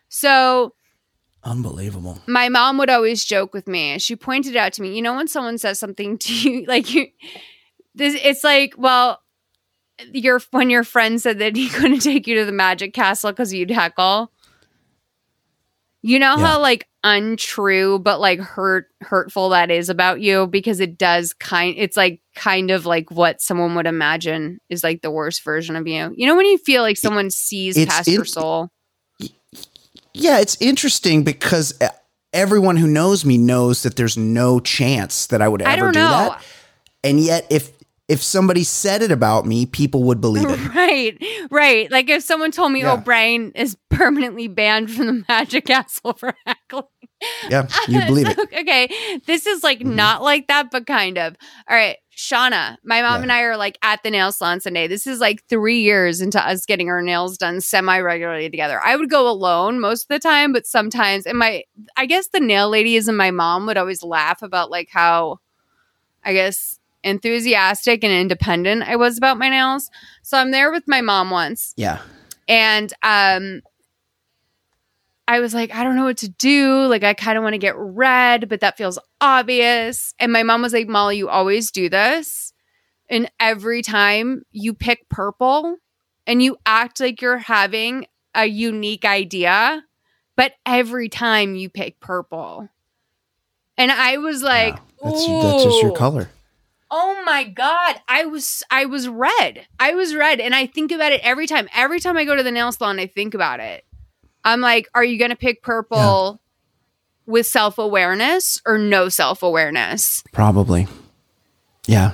So... Unbelievable. My mom would always joke with me. She pointed out to me, you know, when someone says something to you, like you, this, it's like, well, your when your friend said that he couldn't take you to the Magic Castle because you'd heckle. You know yeah. how like untrue, but like hurt, hurtful that is about you because it does kind. It's like kind of like what someone would imagine is like the worst version of you. You know when you feel like someone sees it's, past it's, your soul. Yeah, it's interesting because everyone who knows me knows that there's no chance that I would ever I don't do know. that. And yet if if somebody said it about me, people would believe it. Right, right. Like if someone told me, yeah. oh, Brian is permanently banned from the Magic Castle for heckling. Yeah, you believe it. Okay, this is like mm-hmm. not like that, but kind of. All right, Shauna, my mom yeah. and I are like at the nail salon Sunday. This is like three years into us getting our nails done semi-regularly together. I would go alone most of the time, but sometimes, and my, I guess the nail ladies and my mom would always laugh about like how, I guess, enthusiastic and independent I was about my nails. So I'm there with my mom once. Yeah. And um, I was like, I don't know what to do. Like, I kind of want to get red, but that feels obvious. And my mom was like, Molly, you always do this. And every time you pick purple and you act like you're having a unique idea, but every time you pick purple. And I was like, wow. that's, that's just your color. Oh my God, I was I was red. I was red, and I think about it every time. Every time I go to the nail salon, I think about it. I'm like, are you going to pick purple yeah. with self-awareness or no self-awareness? Probably. Yeah.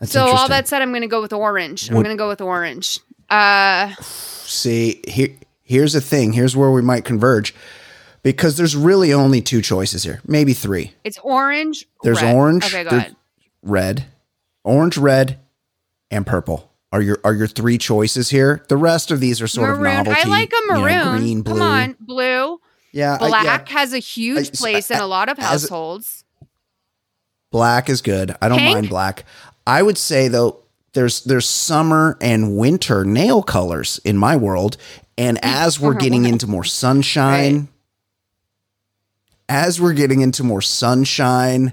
That's so all that said, I'm going to go with orange. What? I'm going to go with orange. Uh, See, here, here's the thing. Here's where we might converge. Because there's really only two choices here, maybe three. It's orange, there's red. orange, okay, go there's ahead. red, orange, red, and purple are your are your three choices here. The rest of these are sort maroon. of novelty. I like a maroon, you know, green, blue. Come on, blue. Yeah, black I, yeah. has a huge I, place I, in a lot of households. A, black is good. I don't Pink? mind black. I would say though, there's there's summer and winter nail colors in my world, and as we're getting into more sunshine. Right. As we're getting into more sunshine,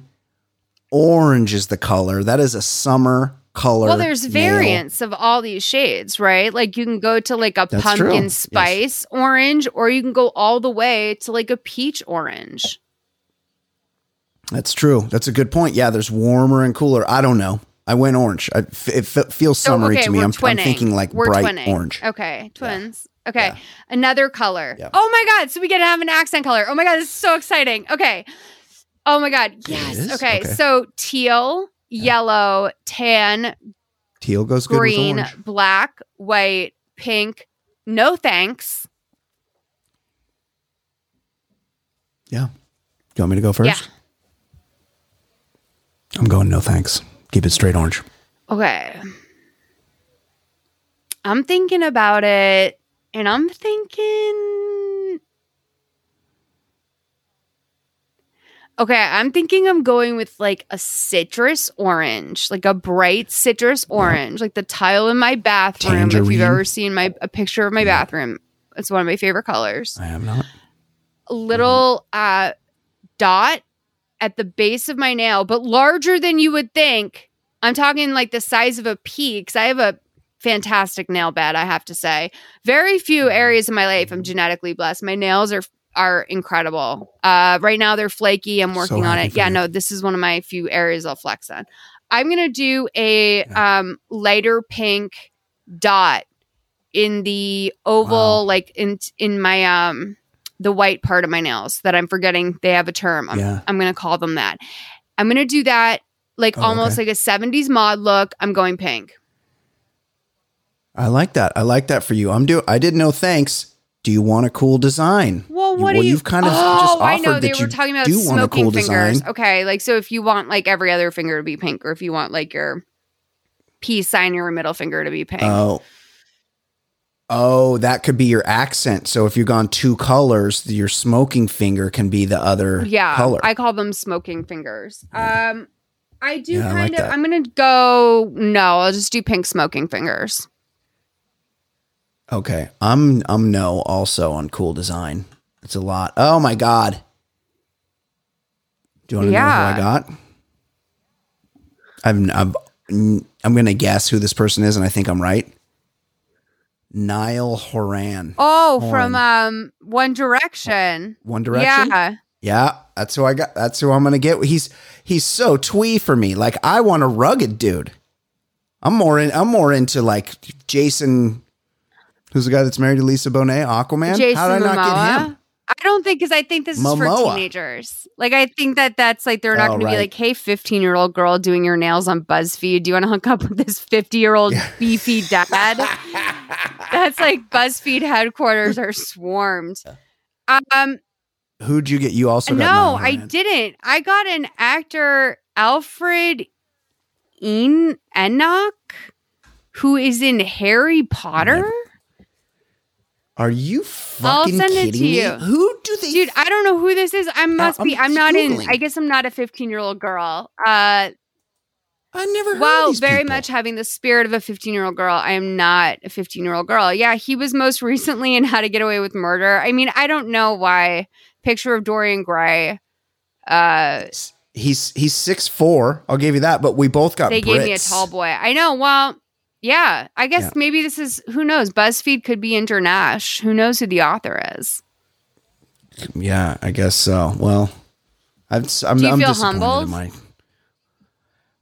orange is the color. That is a summer color. Well, there's variants nail. of all these shades, right? Like you can go to like a That's pumpkin true. spice yes. orange, or you can go all the way to like a peach orange. That's true. That's a good point. Yeah, there's warmer and cooler. I don't know. I went orange. I, it feels summery oh, okay, to me. I'm, I'm thinking like we're bright twinning. orange. Okay, twins. Yeah. Okay, yeah. another color. Yeah. Oh my God, so we get to have an accent color. Oh my God, this is so exciting. Okay. Oh my God, yes. Okay. okay, so teal, yeah. yellow, tan, teal goes green, good with orange. Black, white, pink, no thanks. Yeah. Do you want me to go first? Yeah. I'm going no thanks. Keep it straight orange. Okay. I'm thinking about it. And I'm thinking, okay, I'm thinking I'm going with like a citrus orange, like a bright citrus orange, yeah. like the tile in my bathroom. Tangerine. If you've ever seen my a picture of my yeah. bathroom, it's one of my favorite colors. I have not. A little uh, dot at the base of my nail, but larger than you would think. I'm talking like the size of a pea, because I have a fantastic nail bed, I have to say. Very few areas in my life I'm genetically blessed. My nails are are incredible. Uh, right now they're flaky. I'm working so on it. Yeah, you. no, this is one of my few areas I'll flex on. I'm gonna do a yeah. um, lighter pink dot in the oval, wow. like in in my um the white part of my nails that I'm forgetting they have a term. I'm, yeah. I'm gonna call them that. I'm gonna do that like oh, almost okay. like a seventies mod look. I'm going pink. I like that. I like that for you. I'm do. I did no thanks. Do you want a cool design? Well, what you, do you? You've kind of oh, just offered I know. They that were you talking about do smoking want a cool fingers. Design. Okay, like so, if you want like every other finger to be pink, or if you want like your peace sign or middle finger to be pink. Oh, oh, that could be your accent. So if you've gone two colors, your smoking finger can be the other yeah, color. I call them smoking fingers. Yeah. Um, I do yeah, kind I like of. That. I'm gonna go. No, I'll just do pink smoking fingers. Okay, I'm I'm no also on cool design. It's a lot. Oh my God. Do you want to yeah. know who I got? I'm I'm I'm gonna guess who this person is, and I think I'm right. Niall Horan. Oh, Horan. From um One Direction. One Direction. Yeah. Yeah, that's who I got. That's who I'm gonna get. He's he's so twee for me. Like I want a rugged dude. I'm more in. I'm more into like Jason. Who's the guy that's married to Lisa Bonet? Aquaman? Jason How did I not Momoa? Get him? I don't think, because I think this Momoa. is for teenagers. Like, I think that that's like, they're not oh, going right. to be like, hey, fifteen-year-old girl doing your nails on BuzzFeed. Do you want to hook up with this fifty-year-old yeah. beefy dad? That's like BuzzFeed headquarters are swarmed. Um, Who'd you get? You also got No, I didn't. I got an actor, Alfred Enoch, who is in Harry Potter. Are you fucking I'll send kidding it to me? You. Who do they? Dude, I don't know who this is. I must uh, be. I'm, I'm not in. I guess I'm not a fifteen-year-old girl. Uh, I never heard While of these very people. much having the spirit of a fifteen-year-old girl, I am not a fifteen-year-old girl. Yeah, he was most recently in How to Get Away with Murder. I mean, I don't know why. Picture of Dorian Gray. Uh, he's he's six foot four. I'll give you that. But we both got They Brits. Gave me a tall boy. I know. Well, yeah. I guess yeah. maybe this is, who knows? BuzzFeed could be international. Who knows who the author is? Yeah, I guess so. Well, I've, I'm, Do you I'm feel humbled? My-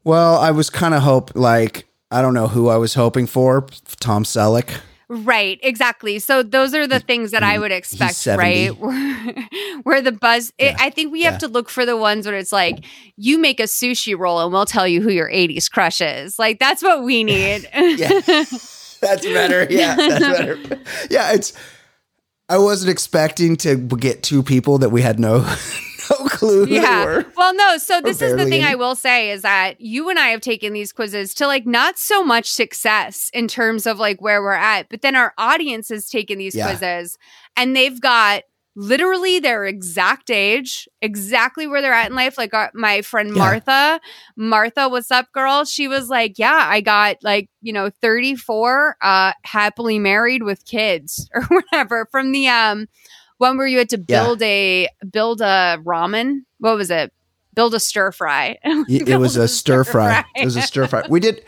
Well, I was kind of hope like, I don't know who I was hoping for, Tom Selleck. Right, exactly. So those are the he's, things that I would expect, right? Where, where the buzz, yeah, it, I think we have yeah. to look for the ones where it's like, you make a sushi roll and we'll tell you who your eighties crush is. Like, that's what we need. yeah, that's better. Yeah, that's better. Yeah, it's, I wasn't expecting to get two people that we had no... No clue who yeah. they were. Well, no. So this is the thing any. I will say is that you and I have taken these quizzes to like not so much success in terms of like where we're at, but then our audience has taken these yeah. quizzes and they've got literally their exact age, exactly where they're at in life. Like our, my friend Martha, yeah. Martha, what's up, girl? She was like, yeah, I got like, you know, thirty-four, uh, happily married with kids or whatever from the, um, one where you had to build yeah. a build a ramen. What was it? Build a stir fry. It was a stir fry. It was a stir fry. We did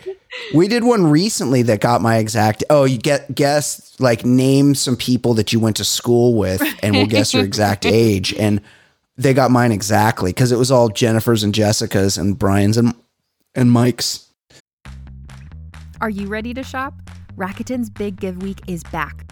we did one recently that got my exact. Oh, you get guess like name some people that you went to school with, and we'll guess your exact age. And they got mine exactly because it was all Jennifer's and Jessica's and Brian's and and Mike's. Are you ready to shop? Rakuten's Big Give Week is back.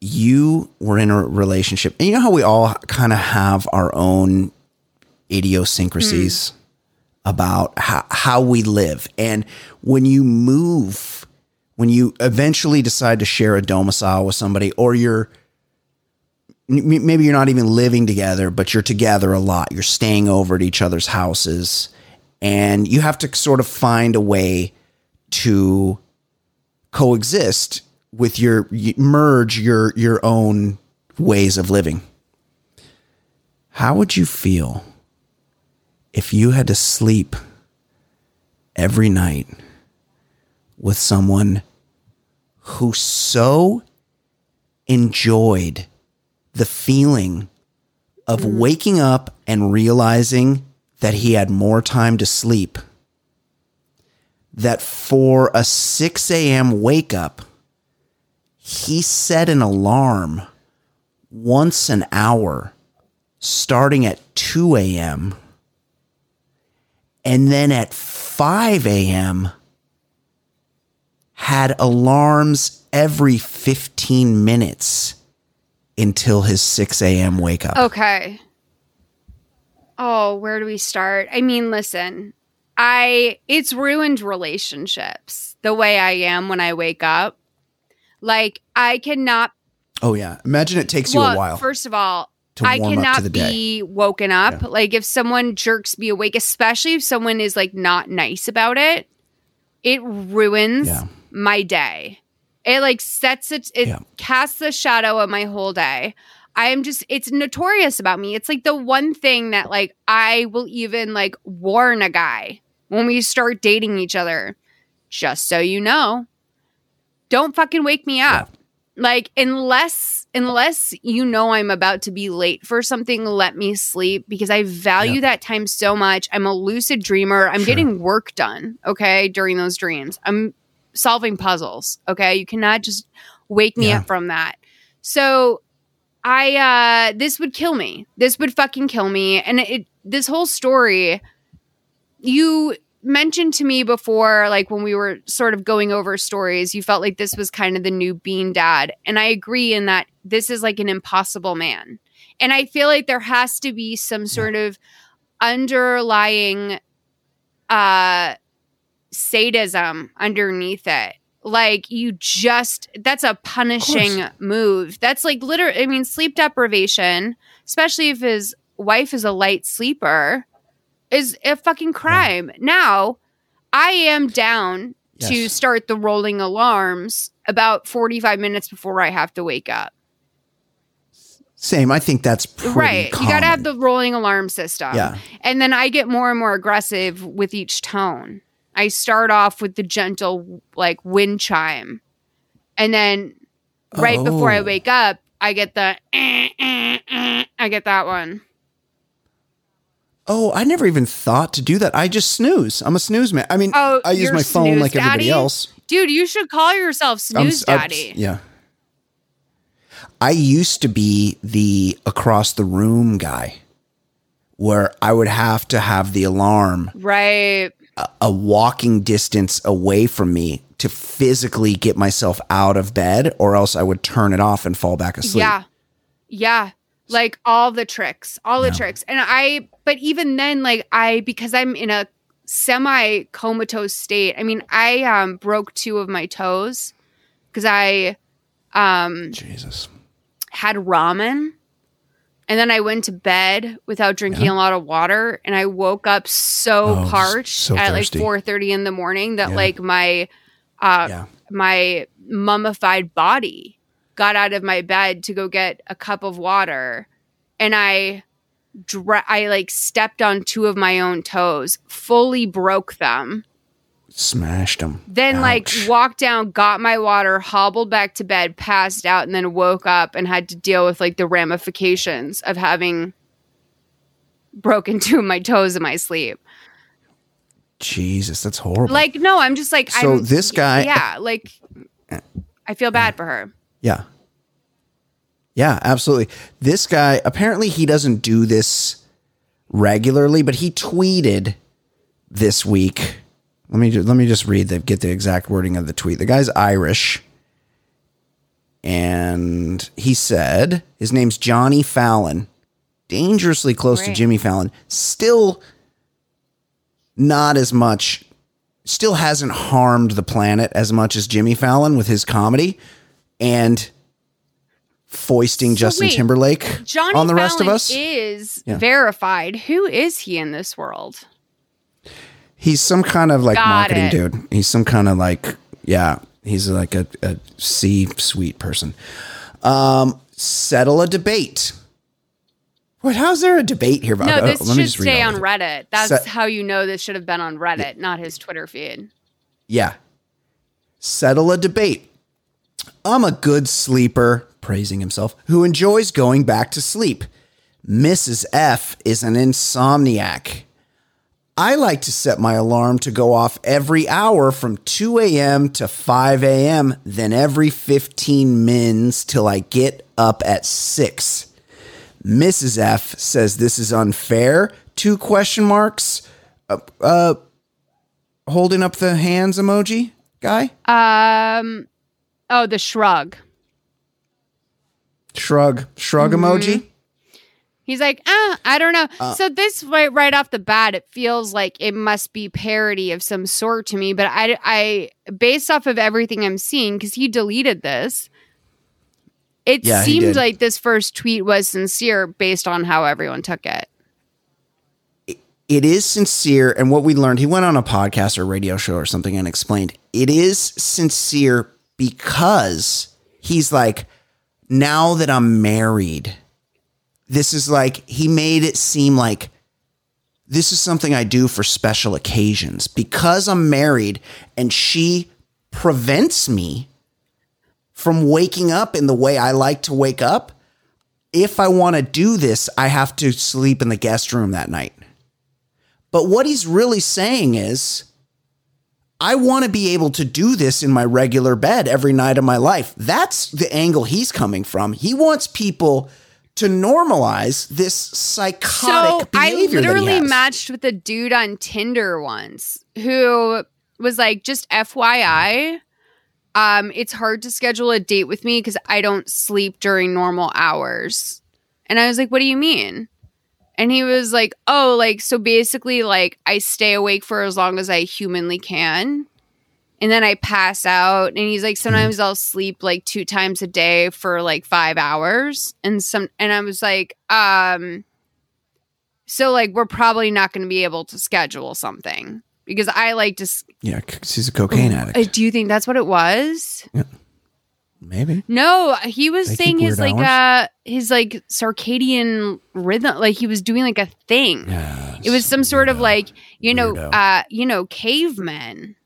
you were in a relationship? And you know how we all kind of have our own idiosyncrasies mm. about how, how we live. And when you move... When you eventually decide to share a domicile with somebody, or you're, maybe you're not even living together, but you're together a lot. You're staying over at each other's houses, and you have to sort of find a way to coexist with your, merge your, your own ways of living. How would you feel if you had to sleep every night with someone who so enjoyed the feeling of waking up and realizing that he had more time to sleep, that for a six a.m. wake up, he set an alarm once an hour starting at two a.m. and then at five a.m. had alarms every fifteen minutes until his six a.m. wake up? Okay. Oh, where do we start? I mean, listen, I it's ruined relationships the way I am when I wake up. Like, I cannot. Oh, yeah. Imagine it takes well, you a while. First of all, I cannot be woken up. Yeah. Like, if someone jerks me awake, especially if someone is, like, not nice about it, it ruins yeah. my day. It like sets it, it yeah. casts a shadow on my whole day. I am just, it's notorious about me. It's like the one thing that like I will even like warn a guy when we start dating each other. Just so you know, don't fucking wake me up. Yeah. Like unless, unless you know I'm about to be late for something, let me sleep because I value yeah. that time so much. I'm a lucid dreamer. I'm sure. getting work done. Okay. During those dreams. I'm solving puzzles. Okay. You cannot just wake me yeah. up from that. So I, uh, this would kill me. This would fucking kill me. And it, this whole story, you mentioned to me before, like when we were sort of going over stories, you felt like this was kind of the new Bean Dad. And I agree in that this is like an impossible man. And I feel like there has to be some sort of underlying, uh, sadism underneath it. Like you just, that's a punishing move. That's like literally, I mean, sleep deprivation, especially if his wife is a light sleeper, is a fucking crime. Yeah. Now I am down yes. to start the rolling alarms about forty-five minutes before I have to wake up. Same. I think that's pretty right. Common. You got to have the rolling alarm system. Yeah. And then I get more and more aggressive with each tone. I start off with the gentle, like, wind chime. And then right oh. before I wake up, I get the, eh, eh, eh, I get that one. Oh, I never even thought to do that. I just snooze. I'm a snooze man. I mean, oh, I use my phone like daddy? Everybody else. Dude, you should call yourself Snooze I'm, Daddy. I'm, yeah. I used to be the across the room guy where I would have to have the alarm. Right. A walking distance away from me to physically get myself out of bed, or else I would turn it off and fall back asleep. Yeah. Yeah. Like all the tricks, all the yeah. tricks. And I, but even then, like I, because I'm in a semi comatose state, I mean, I um, broke two of my toes because I um, Jesus. had ramen. And then I went to bed without drinking yeah. a lot of water, and I woke up so oh, parched so at like four thirty in the morning that yeah. like my uh, yeah. my mummified body got out of my bed to go get a cup of water, and I dra- I like stepped on two of my own toes, fully broke them, smashed them. Then Ouch. like walked down, got my water, hobbled back to bed, passed out, and then woke up and had to deal with like the ramifications of having broken two of my toes in my sleep. Jesus, that's horrible. Like, no, I'm just like, so I'm, this guy, yeah, like I feel bad for her. Yeah. Yeah, absolutely. This guy, apparently he doesn't do this regularly, but he tweeted this week. Let me just, let me just read the get the exact wording of the tweet. The guy's Irish, and he said his name's Johnny Fallon, dangerously close Great. to Jimmy Fallon. Still, not as much. Still hasn't harmed the planet as much as Jimmy Fallon with his comedy and foisting so Justin wait, Timberlake Johnny on the Fallon rest of us. Is yeah. verified. Who is he in this world? He's some kind of like Got marketing it. dude. He's some kind of like, yeah, he's like a, a C-suite person. Um, settle a debate. What? How's there a debate here about? No, this oh, should stay on Reddit. That's Se- how you know this should have been on Reddit, yeah. not his Twitter feed. Yeah. Settle a debate. I'm a good sleeper, praising himself, who enjoys going back to sleep. Missus F is an insomniac. I like to set my alarm to go off every hour from two a.m. to five a.m., then every fifteen minutes till I get up at six. Missus F says this is unfair, two question marks, uh, uh, holding up the hands emoji guy? Um, oh, the shrug. Shrug. Shrug mm-hmm. emoji? He's like, ah, I don't know. Uh, so this right, right off the bat, it feels like it must be parody of some sort to me. But I, I based off of everything I'm seeing, because he deleted this, it yeah, seemed like this first tweet was sincere based on how everyone took it. it. It is sincere. And what we learned, he went on a podcast or radio show or something and explained, it is sincere because he's like, now that I'm married... This is like, he made it seem like this is something I do for special occasions because I'm married and she prevents me from waking up in the way I like to wake up. If I want to do this, I have to sleep in the guest room that night. But what he's really saying is, I want to be able to do this in my regular bed every night of my life. That's the angle he's coming from. He wants people to normalize this psychotic so behavior. So I literally matched with a dude on Tinder once who was like, just F Y I, um, it's hard to schedule a date with me because I don't sleep during normal hours. And I was like, what do you mean? And he was like, oh, like, so basically, like, I stay awake for as long as I humanly can. And then I pass out, and he's like, sometimes I'll sleep like two times a day for like five hours. And some, and I was like, um, so like, we're probably not going to be able to schedule something because I like to. Yeah. Cause he's a cocaine addict. Do you think that's what it was? Yeah. Maybe. No, he was they saying his like, uh, his like circadian rhythm, like he was doing like a thing. Yeah, it was some sort weirdo. of like, you know, weirdo. uh, you know, cavemen.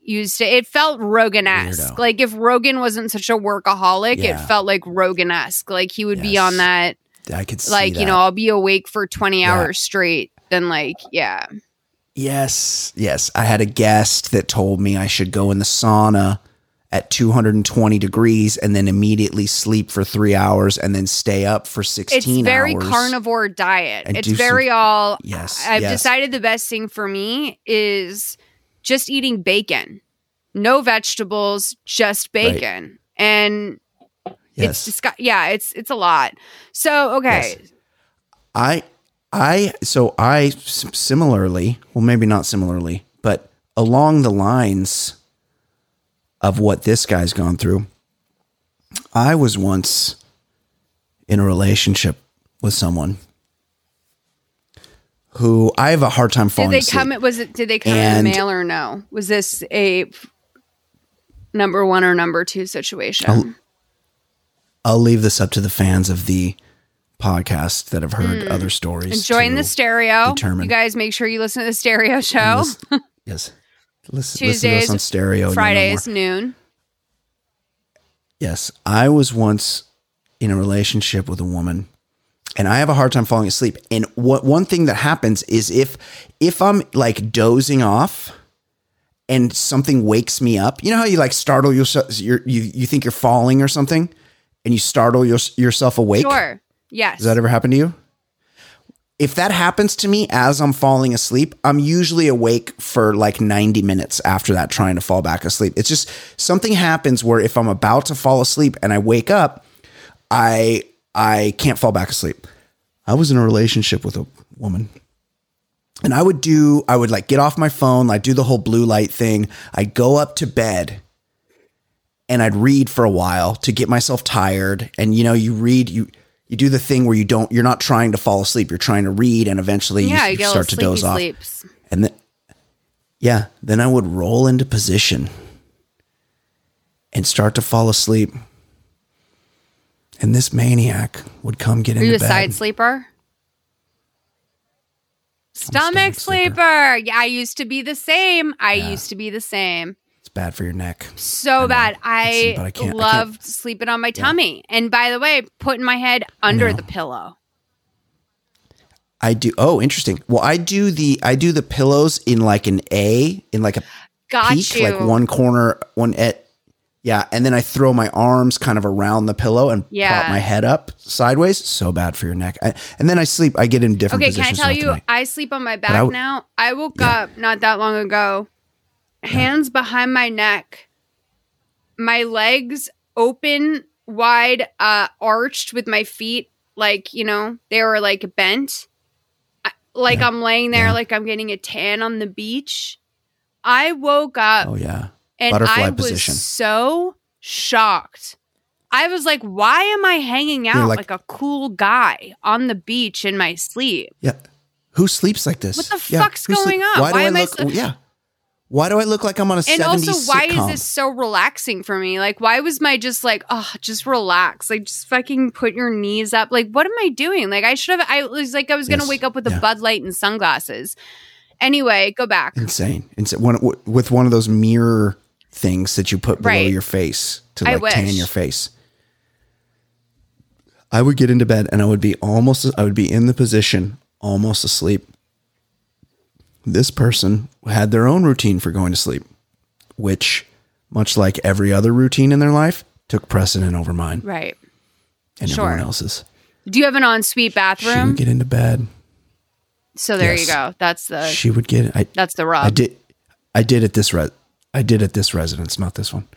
Used to, it felt Rogan-esque. Weirdo. Like if Rogan wasn't such a workaholic, yeah. it felt like Rogan-esque. Like he would yes. be on that. I could see like, that. You know, I'll be awake for twenty yeah. hours straight. Then like, yeah. Yes. Yes. I had a guest that told me I should go in the sauna at two hundred twenty degrees and then immediately sleep for three hours and then stay up for sixteen hours. It's very hours carnivore diet. It's very some, all. Yes. I've yes. decided the best thing for me is just eating bacon, no vegetables, just bacon. Right. And yes. it's disgu- yeah, it's, it's a lot. So, okay. Yes. I, I, so I similarly, well, maybe not similarly, but along the lines of what this guy's gone through, I was once in a relationship with someone who I have a hard time falling asleep. Did they come? Was it? Did they come and, in the mail or no? Was this a number one or number two situation? I'll, I'll leave this up to the fans of the podcast that have heard mm. other stories. Enjoying the stereo. Determine. You guys, make sure you listen to the stereo show. Listen, yes, listen, Tuesdays, listen to us on stereo. Fridays noon. Yes, I was once in a relationship with a woman. And I have a hard time falling asleep. And what one thing that happens is if if I'm like dozing off and something wakes me up, you know how you like startle yourself, you're, you you think you're falling or something and you startle your, yourself awake? Sure. Yes. Does that ever happen to you? If that happens to me as I'm falling asleep, I'm usually awake for like ninety minutes after that trying to fall back asleep. It's just something happens where if I'm about to fall asleep and I wake up, I... I can't fall back asleep. I was in a relationship with a woman and I would do, I would like get off my phone. I do the whole blue light thing. I'd go up to bed and I'd read for a while to get myself tired. And you know, you read, you, you do the thing where you don't, you're not trying to fall asleep. You're trying to read and eventually yeah, you, you start to doze off. Sleeps. And then, yeah, then I would roll into position and start to fall asleep. And this maniac would come get Were into bed. Were you a side sleeper? stomach, stomach sleeper. sleeper. Yeah, I used to be the same. I yeah. used to be the same. It's bad for your neck. So I bad. I, I loved I sleeping on my tummy. Yeah. And by the way, putting my head under no. the pillow. I do. Oh, interesting. Well, I do the I do the pillows in like an A, in like a Got peak, you. like one corner, one at. Yeah, and then I throw my arms kind of around the pillow and yeah. prop my head up sideways. So bad for your neck. I, and then I sleep. I get in different okay, positions. Okay, can I tell you, I sleep on my back I w- now. I woke yeah. up not that long ago, hands yeah. behind my neck, my legs open, wide, uh, arched with my feet. Like, you know, they were like bent. I, like yeah. I'm laying there yeah. like I'm getting a tan on the beach. I woke up. Oh, yeah. And Butterfly I position. was so shocked. I was like, why am I hanging out like, like a cool guy on the beach in my sleep? Yeah. Who sleeps like this? What the yeah. fuck's Who going sleep? on? Why, why do am I look, I sl- yeah. Why do I look like I'm on a and seventies also, why sitcom? Is this so relaxing for me? Like, why was my just like, oh, just relax. Like, just fucking put your knees up. Like, what am I doing? Like, I should have, I was like, I was going to yes. wake up with a yeah. Bud Light and sunglasses. Anyway, go back. Insane. Insane. One, w- with one of those mirror things that you put below right. your face to like tan your face. I would get into bed and I would be almost, I would be in the position almost asleep. This person had their own routine for going to sleep, which, much like every other routine in their life, took precedent over mine. Right. And sure. everyone else's. Do you have an ensuite bathroom? She would get into bed. So there yes. you go. That's the, she would get it. I, that's the rub. I did, I did at this res. I did at this residence, not this one.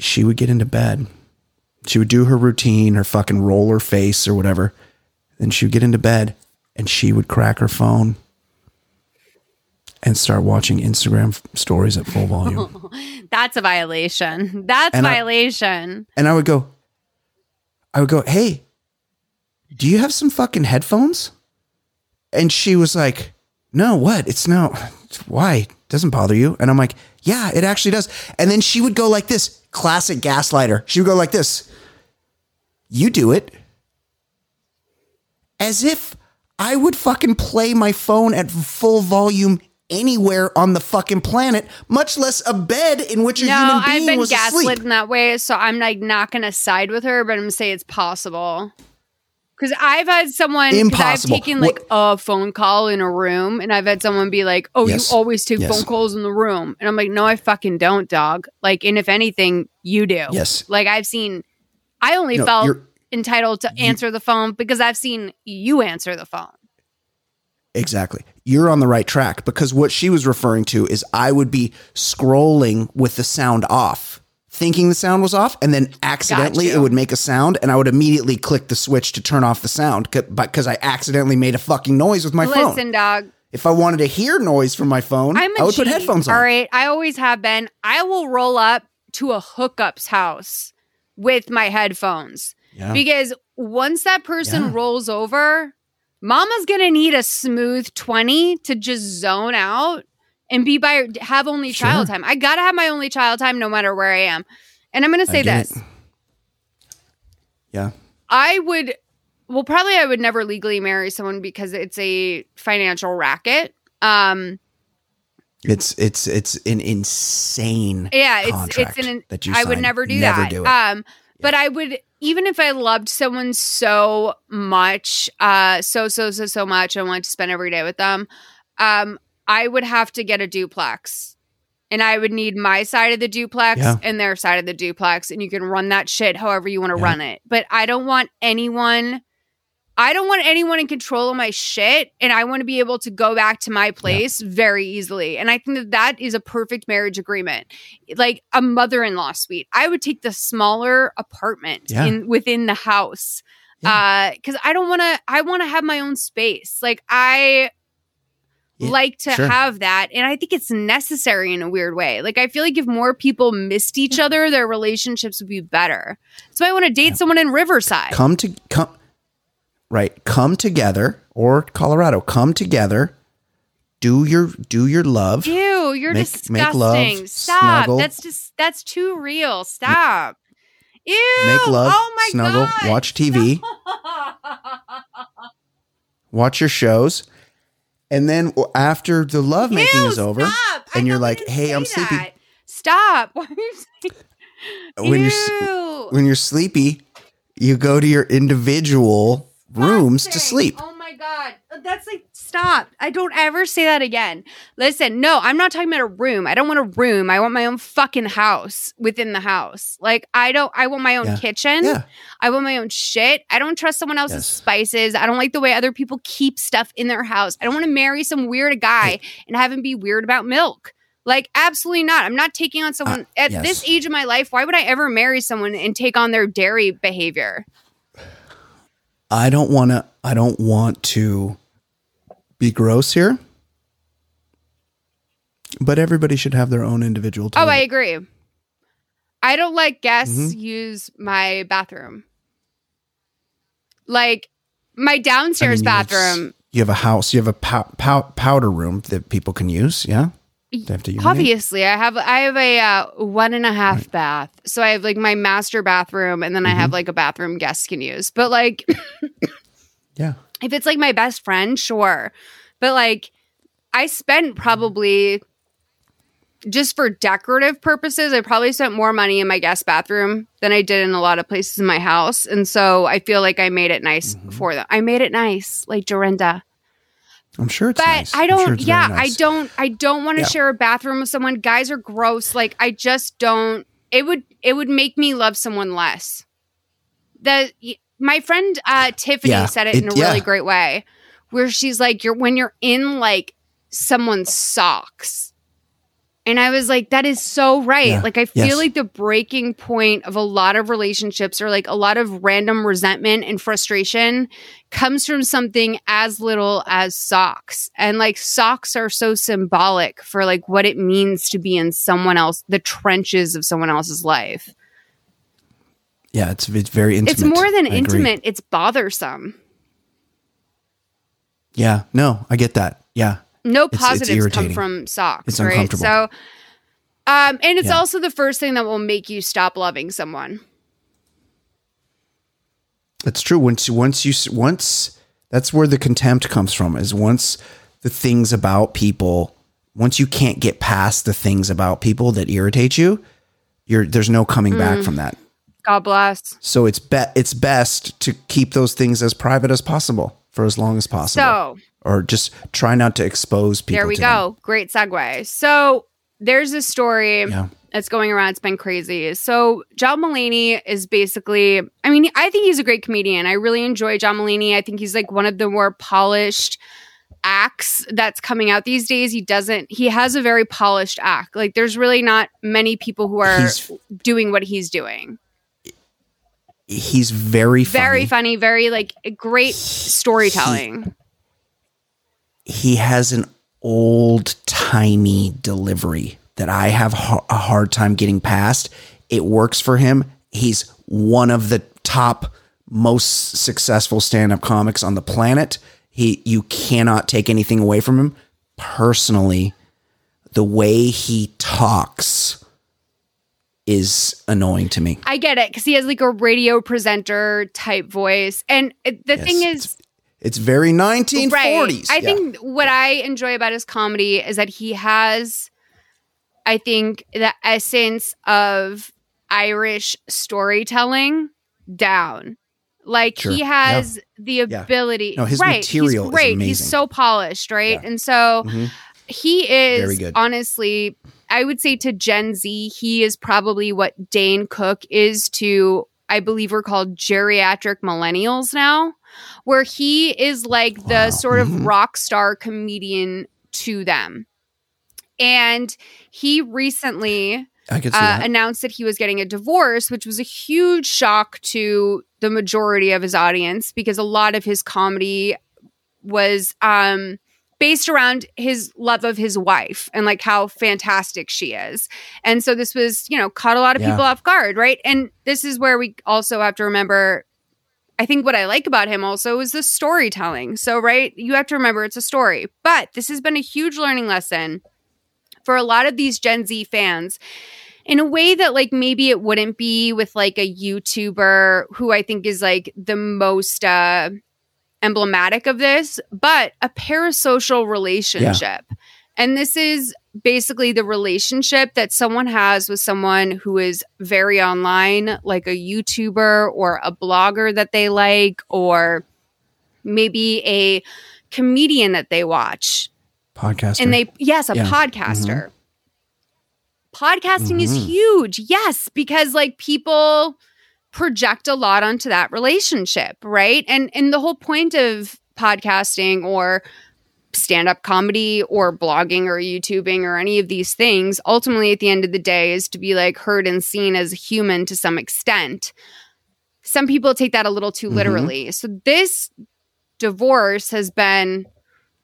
She would get into bed. She would do her routine, her fucking roll her face or whatever. Then she would get into bed and she would crack her phone and start watching Instagram f- stories at full volume. That's a violation. That's and violation. I, and I would go, I would go, hey, do you have some fucking headphones? And she was like, no, what? It's no, why? It doesn't bother you. And I'm like, yeah, it actually does. And then she would go like this, classic gaslighter. She would go like this. You do it. As if I would fucking play my phone at full volume anywhere on the fucking planet, much less a bed in which a no, human being was asleep. No, I've been gaslit in that way, so I'm like not going to side with her, but I'm going to say it's possible. Because I've had someone, impossible. I've taken like what? a phone call in a room and I've had someone be like, oh, yes. you always take yes. phone calls in the room. And I'm like, no, I fucking don't, dog. Like, and if anything, you do. Yes. Like I've seen, I only no, felt entitled to you, answer the phone because I've seen you answer the phone. Exactly. You're on the right track because what she was referring to is I would be scrolling with the sound off. Thinking the sound was off, and then accidentally it would make a sound, and I would immediately click the switch to turn off the sound because I accidentally made a fucking noise with my Listen, phone. Listen, dog. If I wanted to hear noise from my phone, I would G. put headphones on. All right. I always have been. I will roll up to a hookup's house with my headphones yeah. because once that person yeah. rolls over, mama's going to need a smooth twenty to just zone out. And be by, have only child sure. time. I gotta have my only child time no matter where I am. And I'm gonna say this. It. Yeah. I would, well, probably I would never legally marry someone because it's a financial racket. Um, it's, it's, it's an insane yeah, it's, it's an, that you sign. I would never do never that. Do it. Um, But I would, even if I loved someone so much, uh, so, so, so, so much, I wanted to spend every day with them. Um, I would have to get a duplex and I would need my side of the duplex yeah. and their side of the duplex. And you can run that shit however you want to yeah. run it. But I don't want anyone, I don't want anyone in control of my shit. And I want to be able to go back to my place yeah. very easily. And I think that that is a perfect marriage agreement. Like a mother-in-law suite. I would take the smaller apartment yeah. in within the house. Yeah. Uh, cause I don't want to, I want to have my own space. Like I, Yeah, like to sure. have that. And I think it's necessary in a weird way. Like, I feel like if more people missed each other, their relationships would be better. So I want to date yeah. someone in Riverside. Come to come, right. Come together or Colorado, come together. Do your, do your love. Ew, you're make, disgusting. Make love, Stop. Snuggle. That's just, that's too real. Stop. Ew. Make love, oh my snuggle, God. Watch T V. watch your shows. And then after the love making is over, stop. and I you're like, "Hey, I'm sleepy." That. Stop. Why are you sleepy? When Ew. you're when you're sleepy, you go to your individual rooms to sleep. Oh my God, that's like stop. I don't ever say that again. Listen, no, I'm not talking about a room. I don't want a room. I want my own fucking house within the house. Like I don't. I want my own yeah. kitchen. Yeah. I want my own shit. I don't trust someone else's yes. spices. I don't like the way other people keep stuff in their house. I don't want to marry some weird guy hey. and have him be weird about milk. Like, absolutely not. I'm not taking on someone uh, at yes. this age of my life. Why would I ever marry someone and take on their dairy behavior? I don't want to, I don't want to be gross here, but everybody should have their own individual toilet. Oh, I agree. I don't let guests mm-hmm. use my bathroom. Like my downstairs I mean, bathroom. You have, you have a house, you have a pow- pow- powder room that people can use. Yeah. Obviously, I have I have a uh, one and a half right. bath. So I have like my master bathroom, and then mm-hmm. I have like a bathroom guests can use. But like, yeah, if it's like my best friend, sure. But like, I spent probably just for decorative purposes, I probably spent more money in my guest bathroom than I did in a lot of places in my house, and so I feel like I made it nice mm-hmm. for them. I made it nice, like Dorinda. I'm sure it's But nice. I don't, sure yeah, nice. I don't, I don't want to yeah. share a bathroom with someone. Guys are gross. Like, I just don't, it would, it would make me love someone less. The, my friend, uh, Tiffany yeah, said it, it in a yeah. really great way where she's like, you're, when you're in like someone's socks. And I was like, that is so right. Yeah. Like, I feel yes. like the breaking point of a lot of relationships or like a lot of random resentment and frustration comes from something as little as socks. And like socks are so symbolic for like what it means to be in someone else, the trenches of someone else's life. Yeah, it's it's very intimate. It's more than I intimate. Agree. It's bothersome. Yeah, no, I get that. Yeah. No positives it's, it's come from socks, it's right? So, um, and it's yeah. also the first thing that will make you stop loving someone. That's true. Once, once you, once that's where the contempt comes from. Is once the things about people, once you can't get past the things about people that irritate you, you're there's no coming mm. back from that. God bless. So it's be, it's best to keep those things as private as possible for as long as possible. So. Or just try not to expose people. There we to go. Them. Great segue. So there's a story yeah. that's going around. It's been crazy. So John Mulaney is basically, I mean, I think he's a great comedian. I really enjoy John Mulaney. I think he's like one of the more polished acts that's coming out these days. He doesn't, he has a very polished act. Like there's really not many people who are he's, doing what he's doing. He's very funny. Very funny. Very like great storytelling. He, He has an old-timey delivery that I have ha- a hard time getting past. It works for him. He's one of the top, most successful stand-up comics on the planet. He, you cannot take anything away from him. Personally, the way he talks is annoying to me. I get it, because he has like a radio presenter type voice. And the yes, thing is... It's very nineteen forties. Right. I yeah. think what yeah. I enjoy about his comedy is that he has, I think, the essence of Irish storytelling down. Like sure. he has yeah. the ability. Yeah. No, his right. material He's great. is amazing. He's so polished, right? Yeah. And so mm-hmm. he is, very good. honestly, I would say to Gen Z, he is probably what Dane Cook is to, I believe we're called geriatric millennials now. Where he is like the wow. sort of rock star comedian to them. And he recently uh, that. announced that he was getting a divorce, which was a huge shock to the majority of his audience because a lot of his comedy was um, based around his love of his wife and like how fantastic she is. And so this was, you know, caught a lot of yeah. people off guard, right? And this is where we also have to remember... I think what I like about him also is the storytelling. So, right, you have to remember it's a story. But this has been a huge learning lesson for a lot of these Gen Z fans in a way that, like, maybe it wouldn't be with, like, a YouTuber who I think is, like, the most uh, emblematic of this, but a parasocial relationship. Yeah. And this is basically the relationship that someone has with someone who is very online, like a YouTuber or a blogger that they like, or maybe a comedian that they watch. Podcaster. And they, yes, a yeah. podcaster. Mm-hmm. Podcasting mm-hmm. is huge. Yes, because like people project a lot onto that relationship, right? And and the whole point of podcasting or stand-up comedy or blogging or YouTubing or any of these things, ultimately at the end of the day, is to be like heard and seen as a human to some extent. Some people take that a little too mm-hmm. literally. So this divorce has been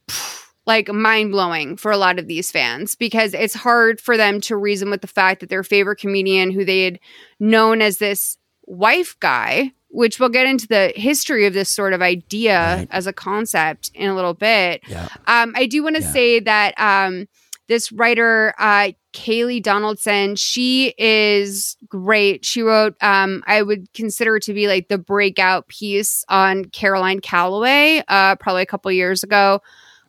pff, like mind-blowing for a lot of these fans, because it's hard for them to reason with the fact that their favorite comedian, who they had known as this wife guy, which we'll get into the history of this sort of idea right. as a concept in a little bit. Yeah. Um, I do want to yeah. say that um, this writer, uh, Kaylee Donaldson, she is great. She wrote, um, I would consider it to be like the breakout piece on Caroline Calloway, uh, probably a couple years ago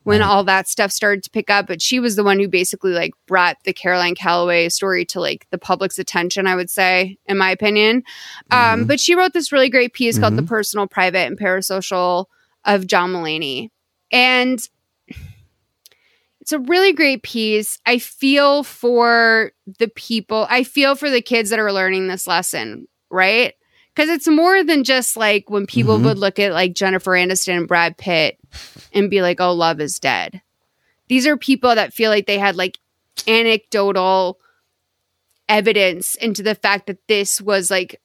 when right. all that stuff started to pick up. But she was the one who basically like brought the Caroline Calloway story to like the public's attention, I would say, in my opinion. Mm-hmm. Um, but she wrote this really great piece mm-hmm. called The Personal, Private, and Parasocial of John Mulaney. And it's a really great piece. I feel for the people. I feel for the kids that are learning this lesson, right? Because it's more than just like when people mm-hmm. would look at like Jennifer Aniston and Brad Pitt and be like, oh, love is dead. These are people that feel like they had like anecdotal evidence into the fact that this was like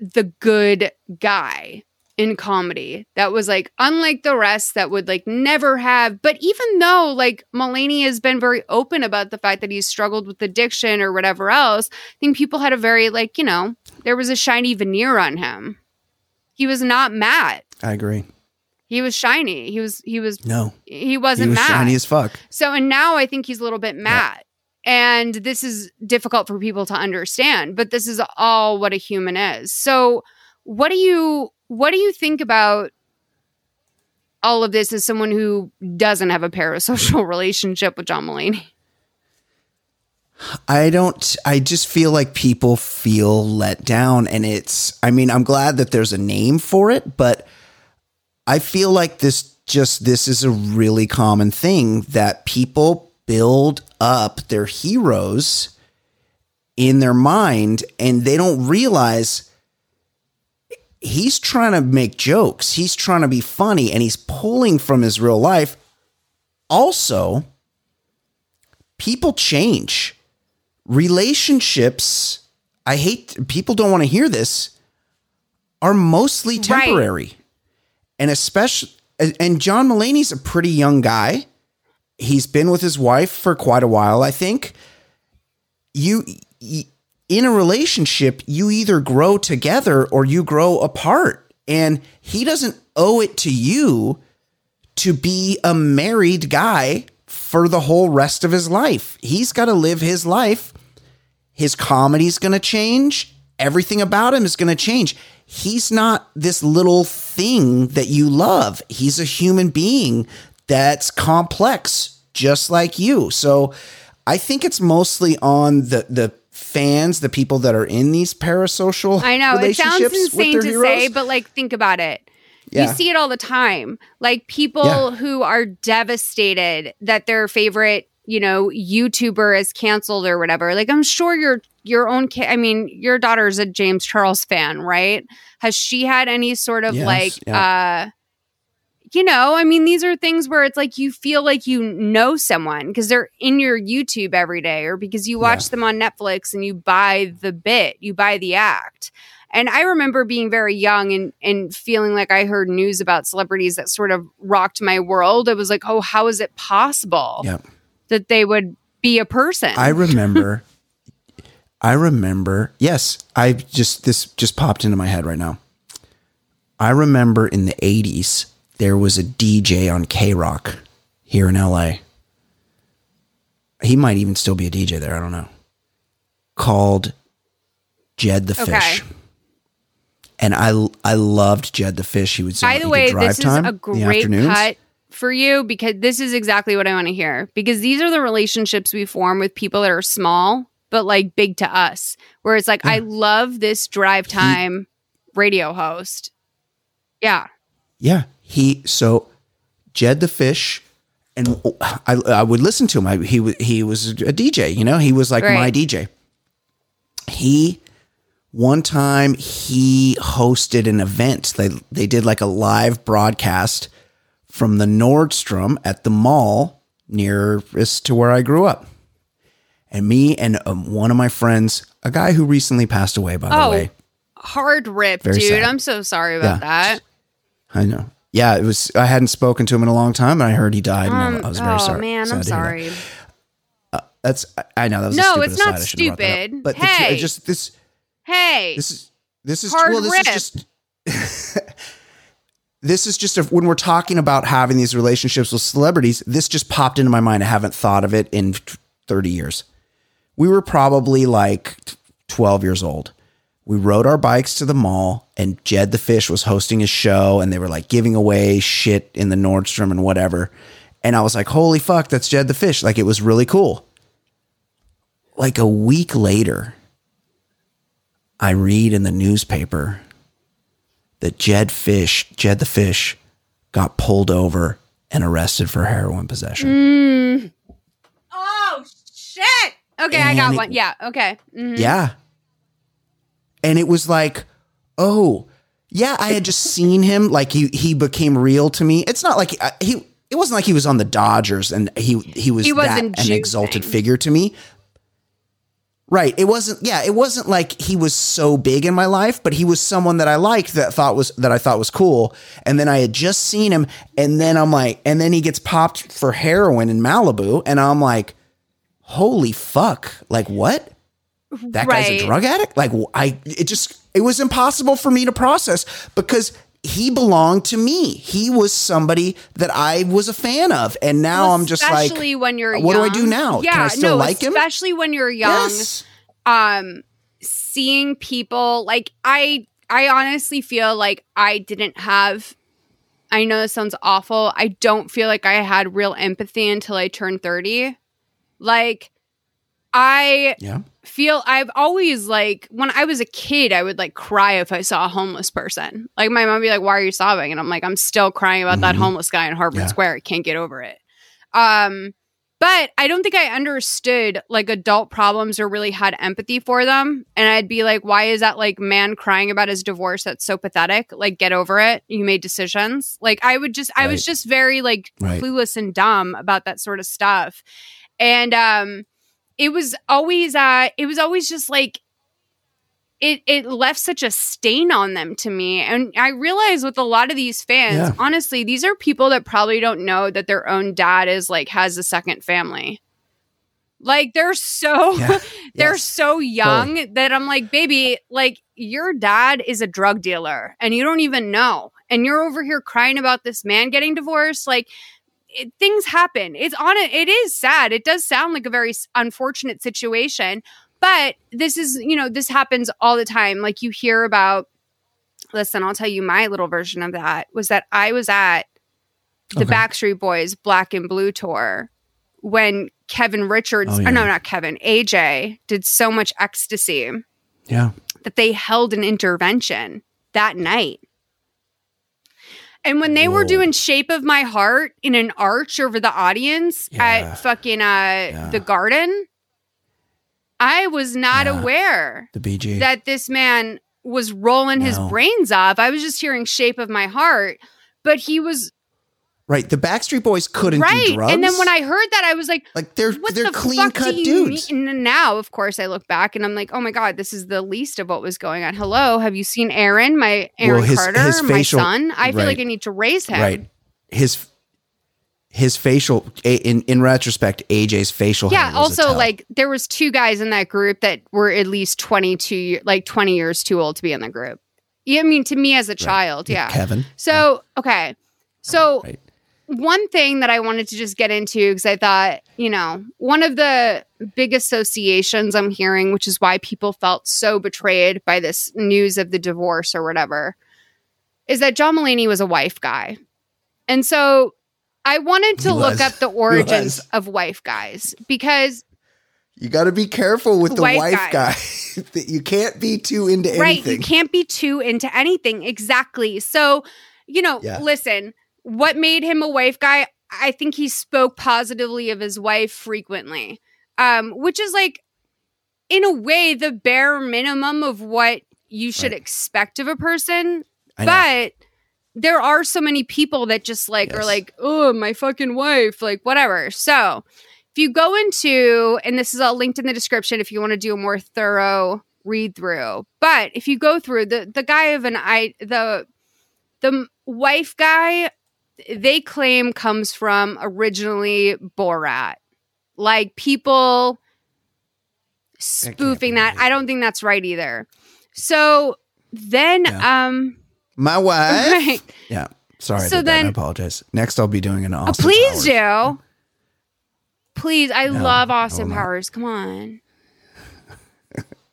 the good guy in comedy that was like unlike the rest, that would like never have. But even though like Mulaney has been very open about the fact that he's struggled with addiction or whatever else, I think people had a very like, you know, there was a shiny veneer on him. He was not Matt. I agree. He was shiny. He was, he was, no, he wasn't he was Matt. Shiny as fuck. So, and now I think he's a little bit Matt. Yep. And this is difficult for people to understand, but this is all what a human is. So what do you, What do you think about all of this as someone who doesn't have a parasocial relationship with John Mulaney? I don't, I just feel like people feel let down, and it's, I mean, I'm glad that there's a name for it, but I feel like this just, this is a really common thing that people build up their heroes in their mind and they don't realize he's trying to make jokes. He's trying to be funny, and he's pulling from his real life. Also, people change. Relationships, I hate, people don't want to hear this, are mostly temporary. Right. And especially, and John Mulaney's a pretty young guy. He's been with his wife for quite a while, I think. You... you In a relationship, you either grow together or you grow apart. And he doesn't owe it to you to be a married guy for the whole rest of his life. He's got to live his life. His comedy's going to change. Everything about him is going to change. He's not this little thing that you love. He's a human being that's complex, just like you. So I think it's mostly on the the fans, the people that are in these parasocial I know, relationships it sounds insane to heroes. Say, but like, think about it. Yeah. You see it all the time. Like people yeah. who are devastated that their favorite, you know, YouTuber is canceled or whatever. Like I'm sure your, your own kid, I mean, your daughter's a James Charles fan, right? Has she had any sort of yes, like, yeah. uh, you know, I mean, these are things where it's like you feel like you know someone because they're in your YouTube every day or because you watch yeah. them on Netflix and you buy the bit, you buy the act. And I remember being very young and, and feeling like I heard news about celebrities that sort of rocked my world. It was like, oh, how is it possible yeah. that they would be a person? I remember. I remember. Yes, I just this just popped into my head right now. I remember in the eighties. There was a D J on K-Rock here in L A. He might even still be a D J there. I don't know. Called Jed the Fish. Okay. And I I loved Jed the Fish. He would say, by the way, this is a great cut for you, because this is exactly what I want to hear. Because these are the relationships we form with people that are small, but like big to us. Where it's like, yeah. I love this drive time he, radio host. Yeah. Yeah. He, so Jed the Fish, and I I would listen to him. I, he, he was a D J, you know? He was like right. my D J. He... One time he hosted an event. They they did like a live broadcast from the Nordstrom at the mall nearest to where I grew up. And me and um, one of my friends, a guy who recently passed away, by oh, the way. Hard rip, Very dude. Sad. I'm so sorry about yeah. that. I know. Yeah, it was. I hadn't spoken to him in a long time, and I heard he died. Um, and I was very oh, sorry. Oh, man, so I'm sorry. That. Uh, that's, I know, that was no, a stupid aside. No, it's not stupid. But hey. The, uh, just this... Hey, this is this is hard well, this riff. is just this is just a, when we're talking about having these relationships with celebrities, this just popped into my mind. I haven't thought of it in thirty years. We were probably like twelve years old. We rode our bikes to the mall, and Jed the Fish was hosting his show, and they were like giving away shit in the Nordstrom and whatever. And I was like, "Holy fuck, that's Jed the Fish!" Like, it was really cool. Like a week later, I read in the newspaper that Jed Fish, Jed the Fish, got pulled over and arrested for heroin possession. Mm. Oh shit! Okay, and I got it, one. Yeah. Okay. Mm-hmm. Yeah. And it was like, oh yeah, I had just seen him. Like he he became real to me. It's not like he, he. It wasn't like he was on the Dodgers and he he was he that an exalted figure to me. Right. It wasn't, yeah, it wasn't like he was so big in my life, but he was someone that I liked that thought was, that I thought was cool. And then I had just seen him, and then I'm like, and then he gets popped for heroin in Malibu, and I'm like, holy fuck. Like, what? That right. guy's a drug addict? Like, I, it just, it was impossible for me to process, because he belonged to me. He was somebody that I was a fan of, and now well, I'm just like, especially when you're young. What do I do now? Yeah, Can I still no, like him? Especially when you're young, yes. um, seeing people like I. I honestly feel like I didn't have. I know this sounds awful. I don't feel like I had real empathy until I turned thirty. Like, I yeah. feel I've always, like, when I was a kid, I would like cry if I saw a homeless person. Like, my mom would be like, why are you sobbing? And I'm like, I'm still crying about mm-hmm. that homeless guy in Harvard yeah. Square. I can't get over it. Um, but I don't think I understood like adult problems or really had empathy for them. And I'd be like, why is that like man crying about his divorce? That's so pathetic. Like, get over it. You made decisions. Like, I would just, right. I was just very like right. clueless and dumb about that sort of stuff. And, um, It was always, uh, it was always just like, it it left such a stain on them to me. And I realized with a lot of these fans, yeah. honestly, these are people that probably don't know that their own dad is like, has a second family. Like, they're so, yeah. they're yes. so young totally. That I'm like, baby, like, your dad is a drug dealer and you don't even know. And you're over here crying about this man getting divorced. Like, It, things happen. It's on it. It is sad. It does sound like a very unfortunate situation, but this is, you know, this happens all the time. Like, you hear about, listen, I'll tell you my little version of that was that I was at the okay. Backstreet Boys Black and Blue tour when Kevin Richardson, oh, yeah. oh, no, not Kevin, A J did so much ecstasy yeah, that they held an intervention that night. And when they Whoa. were doing Shape of My Heart in an arch over the audience yeah. at fucking uh, yeah. the Garden, I was not yeah. aware the B G. that this man was rolling no. his brains off. I was just hearing Shape of My Heart, but he was... Right, the Backstreet Boys couldn't right. do drugs. And then when I heard that, I was like, like they're what they're the clean fuck cut dudes. Mean? And now, of course, I look back and I'm like, oh my god, this is the least of what was going on. Hello, have you seen Aaron? My Aaron well, his, Carter, his facial, my son. I feel right. like I need to raise him. Right, his his facial in in retrospect, A J's facial. Yeah, hair also like there was two guys in that group that were at least twenty-two, like twenty years too old to be in the group. I mean, to me as a right. child, yeah. yeah. Kevin. So yeah. okay, so. Right. one thing that I wanted to just get into, because I thought, you know, one of the big associations I'm hearing, which is why people felt so betrayed by this news of the divorce or whatever, is that John Mulaney was a wife guy. And so I wanted to look up the origins of wife guys, because you got to be careful with the wife, wife guy. That you can't be too into anything. Right, you can't be too into anything. Exactly. So, you know, yeah. listen, what made him a wife guy? I think he spoke positively of his wife frequently, um, which is like, in a way, the bare minimum of what you should right. expect of a person. I but know. There are so many people that just like yes. are like, oh, my fucking wife, like whatever. So if you go into, and this is all linked in the description if you want to do a more thorough read through, but if you go through the the guy of an I the the wife guy, they claim comes from originally Borat, like people spoofing that. that. I don't think that's right either. So then, yeah. um, my wife, right. yeah, sorry, so then I apologize. Next, I'll be doing an Austin. Uh, please Powers. do. Please, I no, love Austin I Powers. Come on.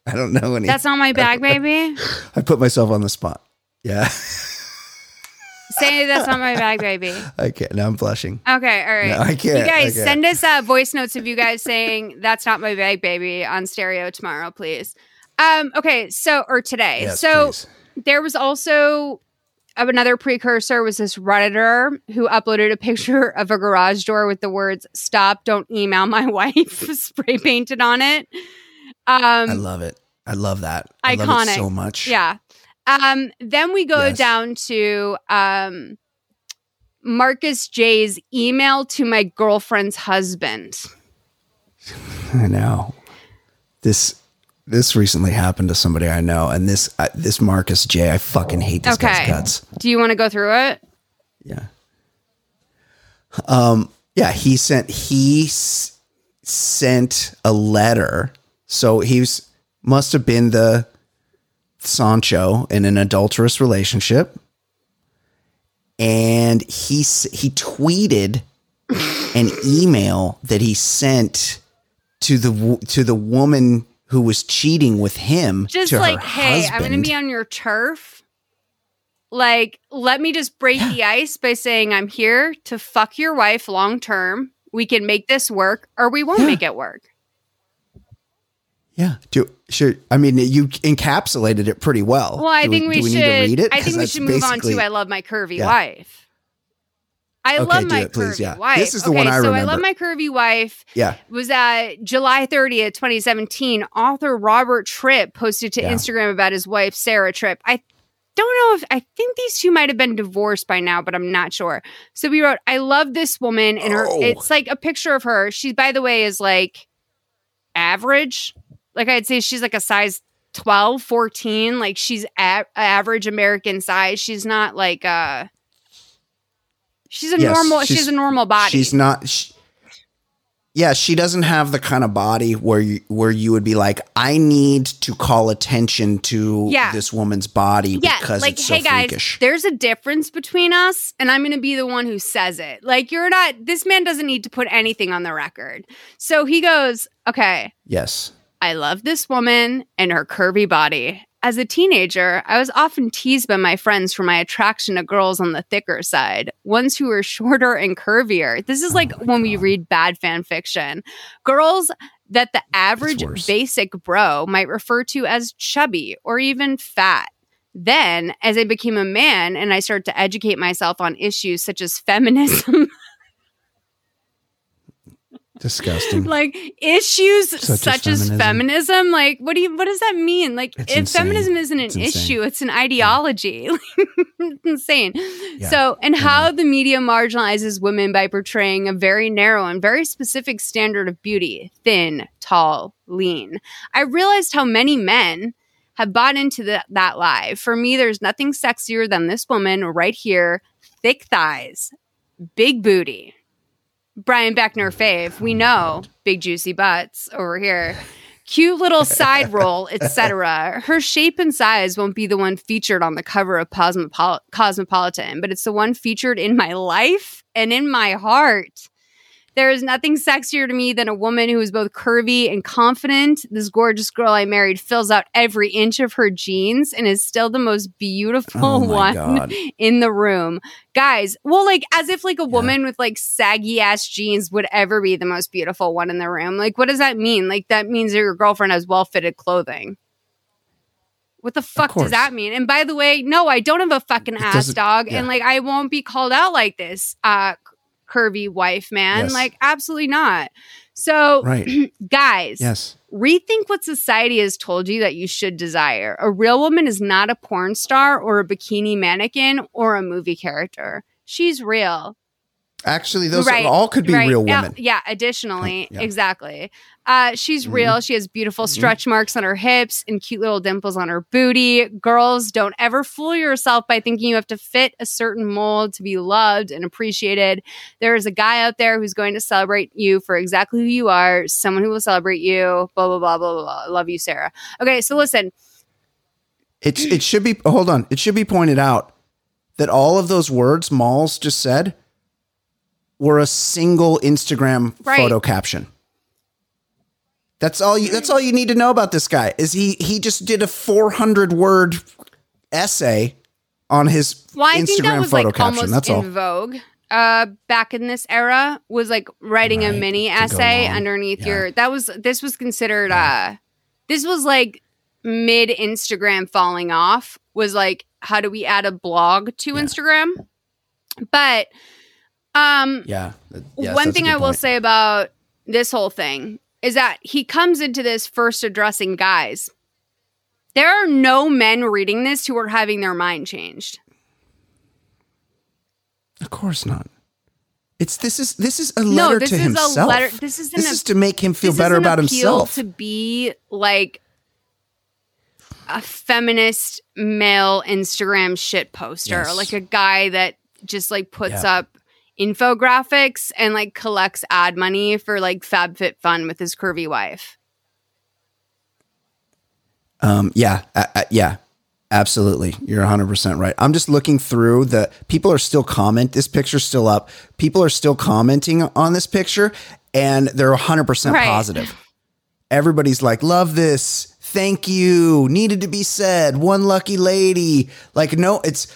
I don't know any. That's not my bag, baby. I put myself on the spot. Yeah. Say that's not my bag, baby. I can't. Now I'm blushing. Okay, all right. No, I can't. You guys, can't. send us uh, voice notes of you guys saying that's not my bag, baby, on stereo tomorrow, please. Um. Okay, so, or today. Yes, so please. There was also... Of another precursor was this Redditor who uploaded a picture of a garage door with the words "Stop, don't email my wife" spray painted on it. Um, I love it. I love that. Iconic. I love it so much. Yeah. Um, then we go yes. down to um, Marcus J's email to my girlfriend's husband. I know. This. This recently happened to somebody I know, and this uh, this Marcus J, I fucking hate this okay. guy's guts. Do you want to go through it? Yeah. Um. Yeah. He sent he s- sent a letter. So he was, must have been the Sancho in an adulterous relationship, and he s- he tweeted an email that he sent to the w- to the woman who was cheating with him. Just to like, her hey, husband. I'm going to be on your turf. Like, let me just break yeah. the ice by saying I'm here to fuck your wife long term. We can make this work, or we won't yeah. make it work. Yeah. Do, should, I mean, you encapsulated it pretty well. Well, I do think we, we, we should. Need to read it? I think we should move on to I love my curvy yeah. wife. I okay, love my it, curvy yeah. wife. This is the okay, one I remember. So I love my curvy wife. Yeah, was at July thirtieth, twenty seventeen. Author Robert Tripp posted to yeah. Instagram about his wife Sarah Tripp. I don't know if I think these two might have been divorced by now, but I'm not sure. So we wrote, "I love this woman," and her. Oh. It's like a picture of her. She, by the way, is like average. Like I'd say, she's like a size twelve, fourteen. Like she's a- average American size. She's not like a. She's a yes, normal. She's, she's a normal body. She's not. She, yeah, she doesn't have the kind of body where you where you would be like, I need to call attention to yeah. this woman's body yeah, because like, it's so hey guys, freakish. There's a difference between us, and I'm going to be the one who says it. Like you're not. This man doesn't need to put anything on the record. So he goes, okay. Yes. I love this woman and her curvy body. As a teenager, I was often teased by my friends for my attraction to girls on the thicker side, ones who were shorter and curvier. This is like oh when God. we read bad fan fiction. Girls that the average basic bro might refer to as chubby or even fat. Then, as I became a man and I started to educate myself on issues such as feminism... Disgusting. Like issues such, such as, feminism. as feminism. Like, what do you? What does that mean? Like, it's if insane. feminism isn't an it's issue, it's an ideology. Yeah. It's insane. Yeah. So, and yeah. how the media marginalizes women by portraying a very narrow and very specific standard of beauty: thin, tall, lean. I realized how many men have bought into the, that lie. For me, there's nothing sexier than this woman right here: thick thighs, big booty. Brian Beckner fave, we know, big juicy butts over here, cute little side roll, et cetera. Her shape and size won't be the one featured on the cover of Cosmopol- Cosmopolitan, but it's the one featured in my life and in my heart. There is nothing sexier to me than a woman who is both curvy and confident. This gorgeous girl I married fills out every inch of her jeans and is still the most beautiful oh one God. in the room. Guys, well, like, as if, like, a yeah. woman with, like, saggy-ass jeans would ever be the most beautiful one in the room. Like, what does that mean? Like, that means that your girlfriend has well-fitted clothing. What the fuck does that mean? And by the way, no, I don't have a fucking it ass, dog. Yeah. And, like, I won't be called out like this, uh, curvy wife, man. Yes. Like, absolutely not. So, right. guys, yes. rethink what society has told you that you should desire. A real woman is not a porn star or a bikini mannequin or a movie character. She's real. Actually, those right. all could be right. real women. Yeah, yeah. additionally. Yeah. Exactly. Uh, she's mm-hmm. real. She has beautiful stretch mm-hmm. marks on her hips and cute little dimples on her booty. Girls, don't ever fool yourself by thinking you have to fit a certain mold to be loved and appreciated. There is a guy out there who's going to celebrate you for exactly who you are, someone who will celebrate you, blah, blah, blah, blah, blah. Love you, Sarah. Okay, so listen. It's, it should be, hold on. It should be pointed out that all of those words Malls just said were a single Instagram right. photo caption. That's all you that's all you need to know about this guy. Is he he just did a four hundred word essay on his well, I Instagram think that was photo like caption. That's all. In Vogue uh, back in this era was like writing right. a mini to essay underneath yeah. your that was this was considered yeah. uh this was like mid Instagram falling off, was like, how do we add a blog to yeah. Instagram? But Um, yeah. Yes, one thing I point. will say about this whole thing is that he comes into this first addressing guys. There are no men reading this who are having their mind changed. Of course not. It's this is this is a letter no, this to is himself. A letter, this is, an this ap- is to make him feel better about himself. To be like a feminist male Instagram shit poster, yes. like a guy that just like puts yeah. up infographics and like collects ad money for like FabFitFun with his curvy wife. Um, yeah, uh, uh, yeah, absolutely. You're one hundred percent right. I'm just looking through the people are still comment. This picture's still up. People are still commenting on this picture, and they're one hundred percent right. positive. Everybody's like, love this. Thank you. Needed to be said. One lucky lady. Like, no, it's.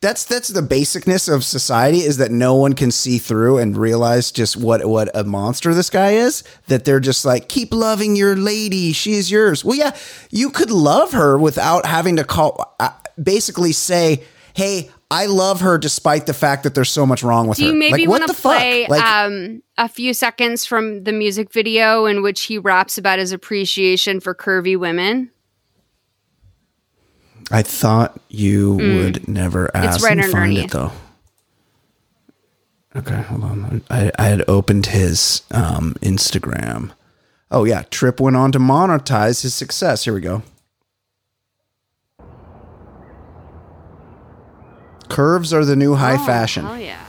That's that's the basicness of society, is that no one can see through and realize just what, what a monster this guy is, that they're just like, keep loving your lady. She is yours. Well, yeah, you could love her without having to call, uh, basically say, hey, I love her despite the fact that there's so much wrong with her. Do you her. maybe like, want to play like, um, a few seconds from the music video in which he raps about his appreciation for curvy women? I thought you mm. would never ask. It's right and find it though. Okay, hold on. I, I had opened his um, Instagram. Oh yeah, Tripp went on to monetize his success. Here we go. Curves are the new high oh, fashion. Oh yeah.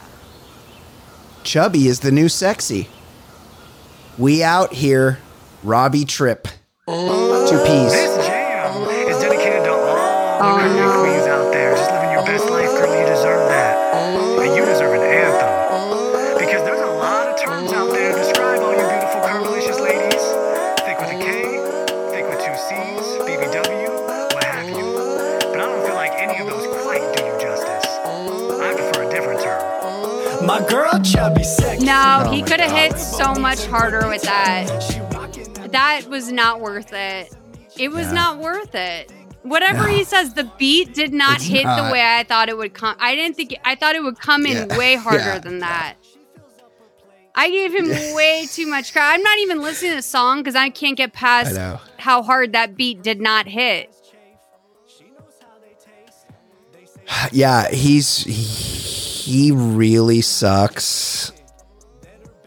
Chubby is the new sexy. We out here, Robbie Tripp. Oh. Two P's. This jam is dedicated to all the curvy queens out there, just living your best life, girl. You deserve that. But you deserve an anthem. Because there's a lot of terms out there to describe all you beautiful, curvilicious ladies. Thick with a K, thick with two C's, B B W, what have you. But I don't feel like any of those quite do you justice. I prefer a different term. My girl chubby sexy. No, he could have hit so much harder with that. That was not worth it. It was yeah. not worth it. Whatever no. he says, the beat did not it's hit not. the way I thought it would come. I didn't think, I thought it would come in yeah. way harder yeah. than that. I gave him way too much credit. I'm not even listening to the song because I can't get past how hard that beat did not hit. Yeah, he's, he, he really sucks.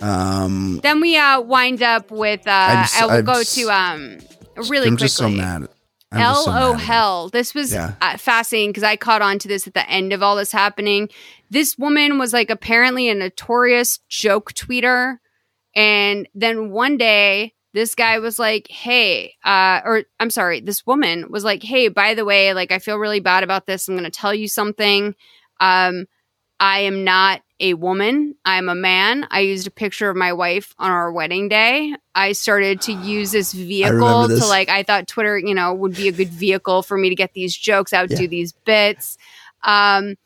Um, then we uh, wind up with, uh, just, I will I'm go just, to um, really I'm quickly. I'm just so mad. L O hell. This was yeah. uh, fascinating because I caught on to this at the end of all this happening. This woman was like apparently a notorious joke tweeter. And then one day this guy was like, hey, uh, or I'm sorry, this woman was like, hey, by the way, like I feel really bad about this. I'm going to tell you something. Um, I am not a woman. I'm a man. I used a picture of my wife on our wedding day. I started to use this vehicle this. to like, I thought Twitter, you know, would be a good vehicle for me to get these jokes out, yeah. do these bits. Um,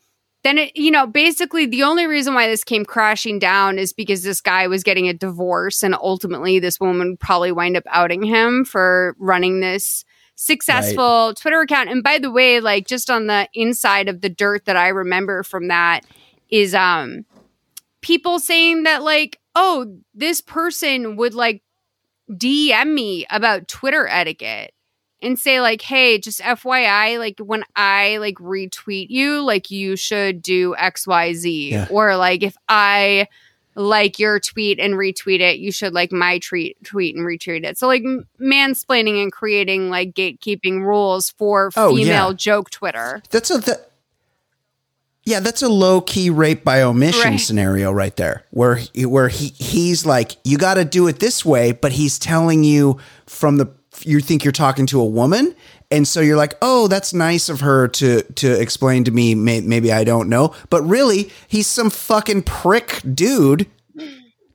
then, it, you know, basically the only reason why this came crashing down is because this guy was getting a divorce, and ultimately this woman would probably wind up outing him for running this successful right. Twitter account. And by the way, like just on the inside of the dirt that I remember from that is um, people saying that like, oh, this person would like D M me about Twitter etiquette and say like, hey, just F Y I, like when I like retweet you, like you should do X, Y, Z. Yeah. Or like if I like your tweet and retweet it, you should like my tweet, tweet and retweet it. So like m- mansplaining and creating like gatekeeping rules for oh, female yeah. joke Twitter. That's a th- yeah, that's a low key rape by omission right. scenario right there, where he, where he he's like, you got to do it this way, but he's telling you from the you think you're talking to a woman. And so you're like, oh, that's nice of her to to explain to me. May, maybe I don't know. But really, he's some fucking prick dude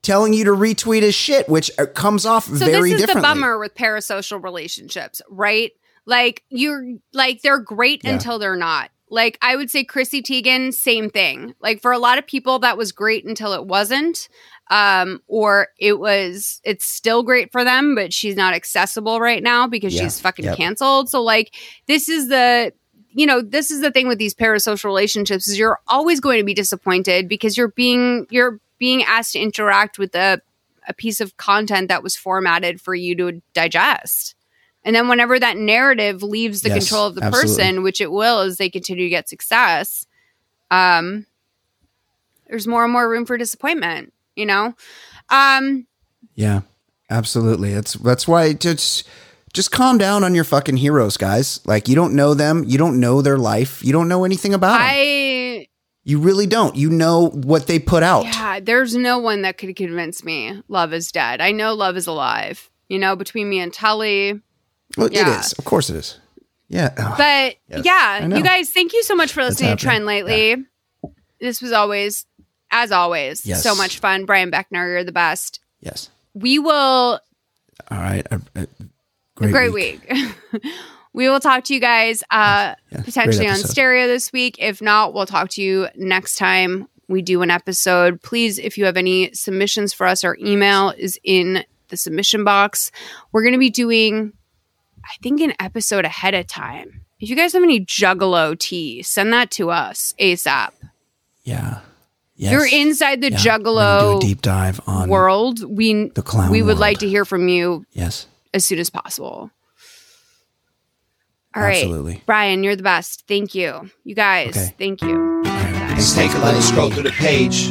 telling you to retweet his shit, which comes off so very differently. So this is the bummer with parasocial relationships, right? Like you're like they're great yeah. until they're not. Like I would say Chrissy Teigen, same thing. Like for a lot of people, that was great until it wasn't. Um, or it was, it's still great for them, but she's not accessible right now because yeah, she's fucking yep. canceled. So like, this is the, you know, this is the thing with these parasocial relationships is you're always going to be disappointed because you're being, you're being asked to interact with a, a piece of content that was formatted for you to digest. And then whenever that narrative leaves the yes, control of the absolutely. person, which it will, as they continue to get success, um, there's more and more room for disappointment. You know? Um, yeah, absolutely. That's, that's why just, just calm down on your fucking heroes, guys. Like you don't know them. You don't know their life. You don't know anything about them. I, you really don't. You know what they put out. Yeah. There's no one that could convince me love is dead. I know love is alive, you know, between me and Tully. Well, yeah. It is. Of course it is. Yeah. But yes, yeah, you guys, thank you so much for listening to Trend Lightly. Yeah. This was always... As always, yes. so much fun. Brian Beckner, you're the best. Yes. We will. All right. A, a great, great week. week. We will talk to you guys uh, yeah, potentially on stereo this week. If not, we'll talk to you next time we do an episode. Please, if you have any submissions for us, our email is in the submission box. We're going to be doing, I think, an episode ahead of time. If you guys have any Juggalo tea, send that to us ASAP. Yeah. Yes. You're inside the yeah. Juggalo deep dive on world. We the clown we would world. like to hear from you. Yes, as soon as possible. All Absolutely. right, Brian, you're the best. Thank you, you guys. Okay. Thank you. Right. Take a little scroll through the page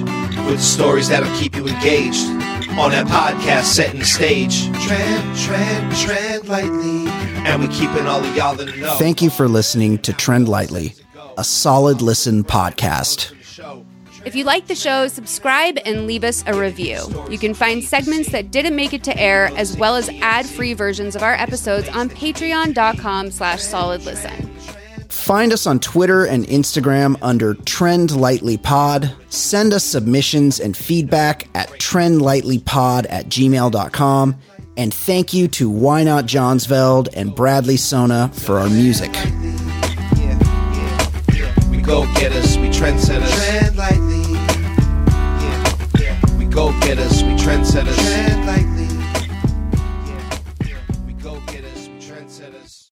with stories that'll keep you engaged on that podcast setting the stage. Trend, trend, trend lightly, and we keeping all of y'all in the know. Thank you for listening to Trend Lightly, a solid listen podcast. If you like the show, subscribe and leave us a review. You can find segments that didn't make it to air, as well as ad-free versions of our episodes on patreon.com slash solidlisten. Find us on Twitter and Instagram under Trend Lightly Pod. Send us submissions and feedback at trendlightlypod at gmail dot com. And thank you to Why Not Johnsveld and Bradley Sona for our music. We go get us, we trendsetters. Trend lightly. Go get us, we trendsetters. Trend lightly. Yeah, yeah. We go get us, we trendsetters.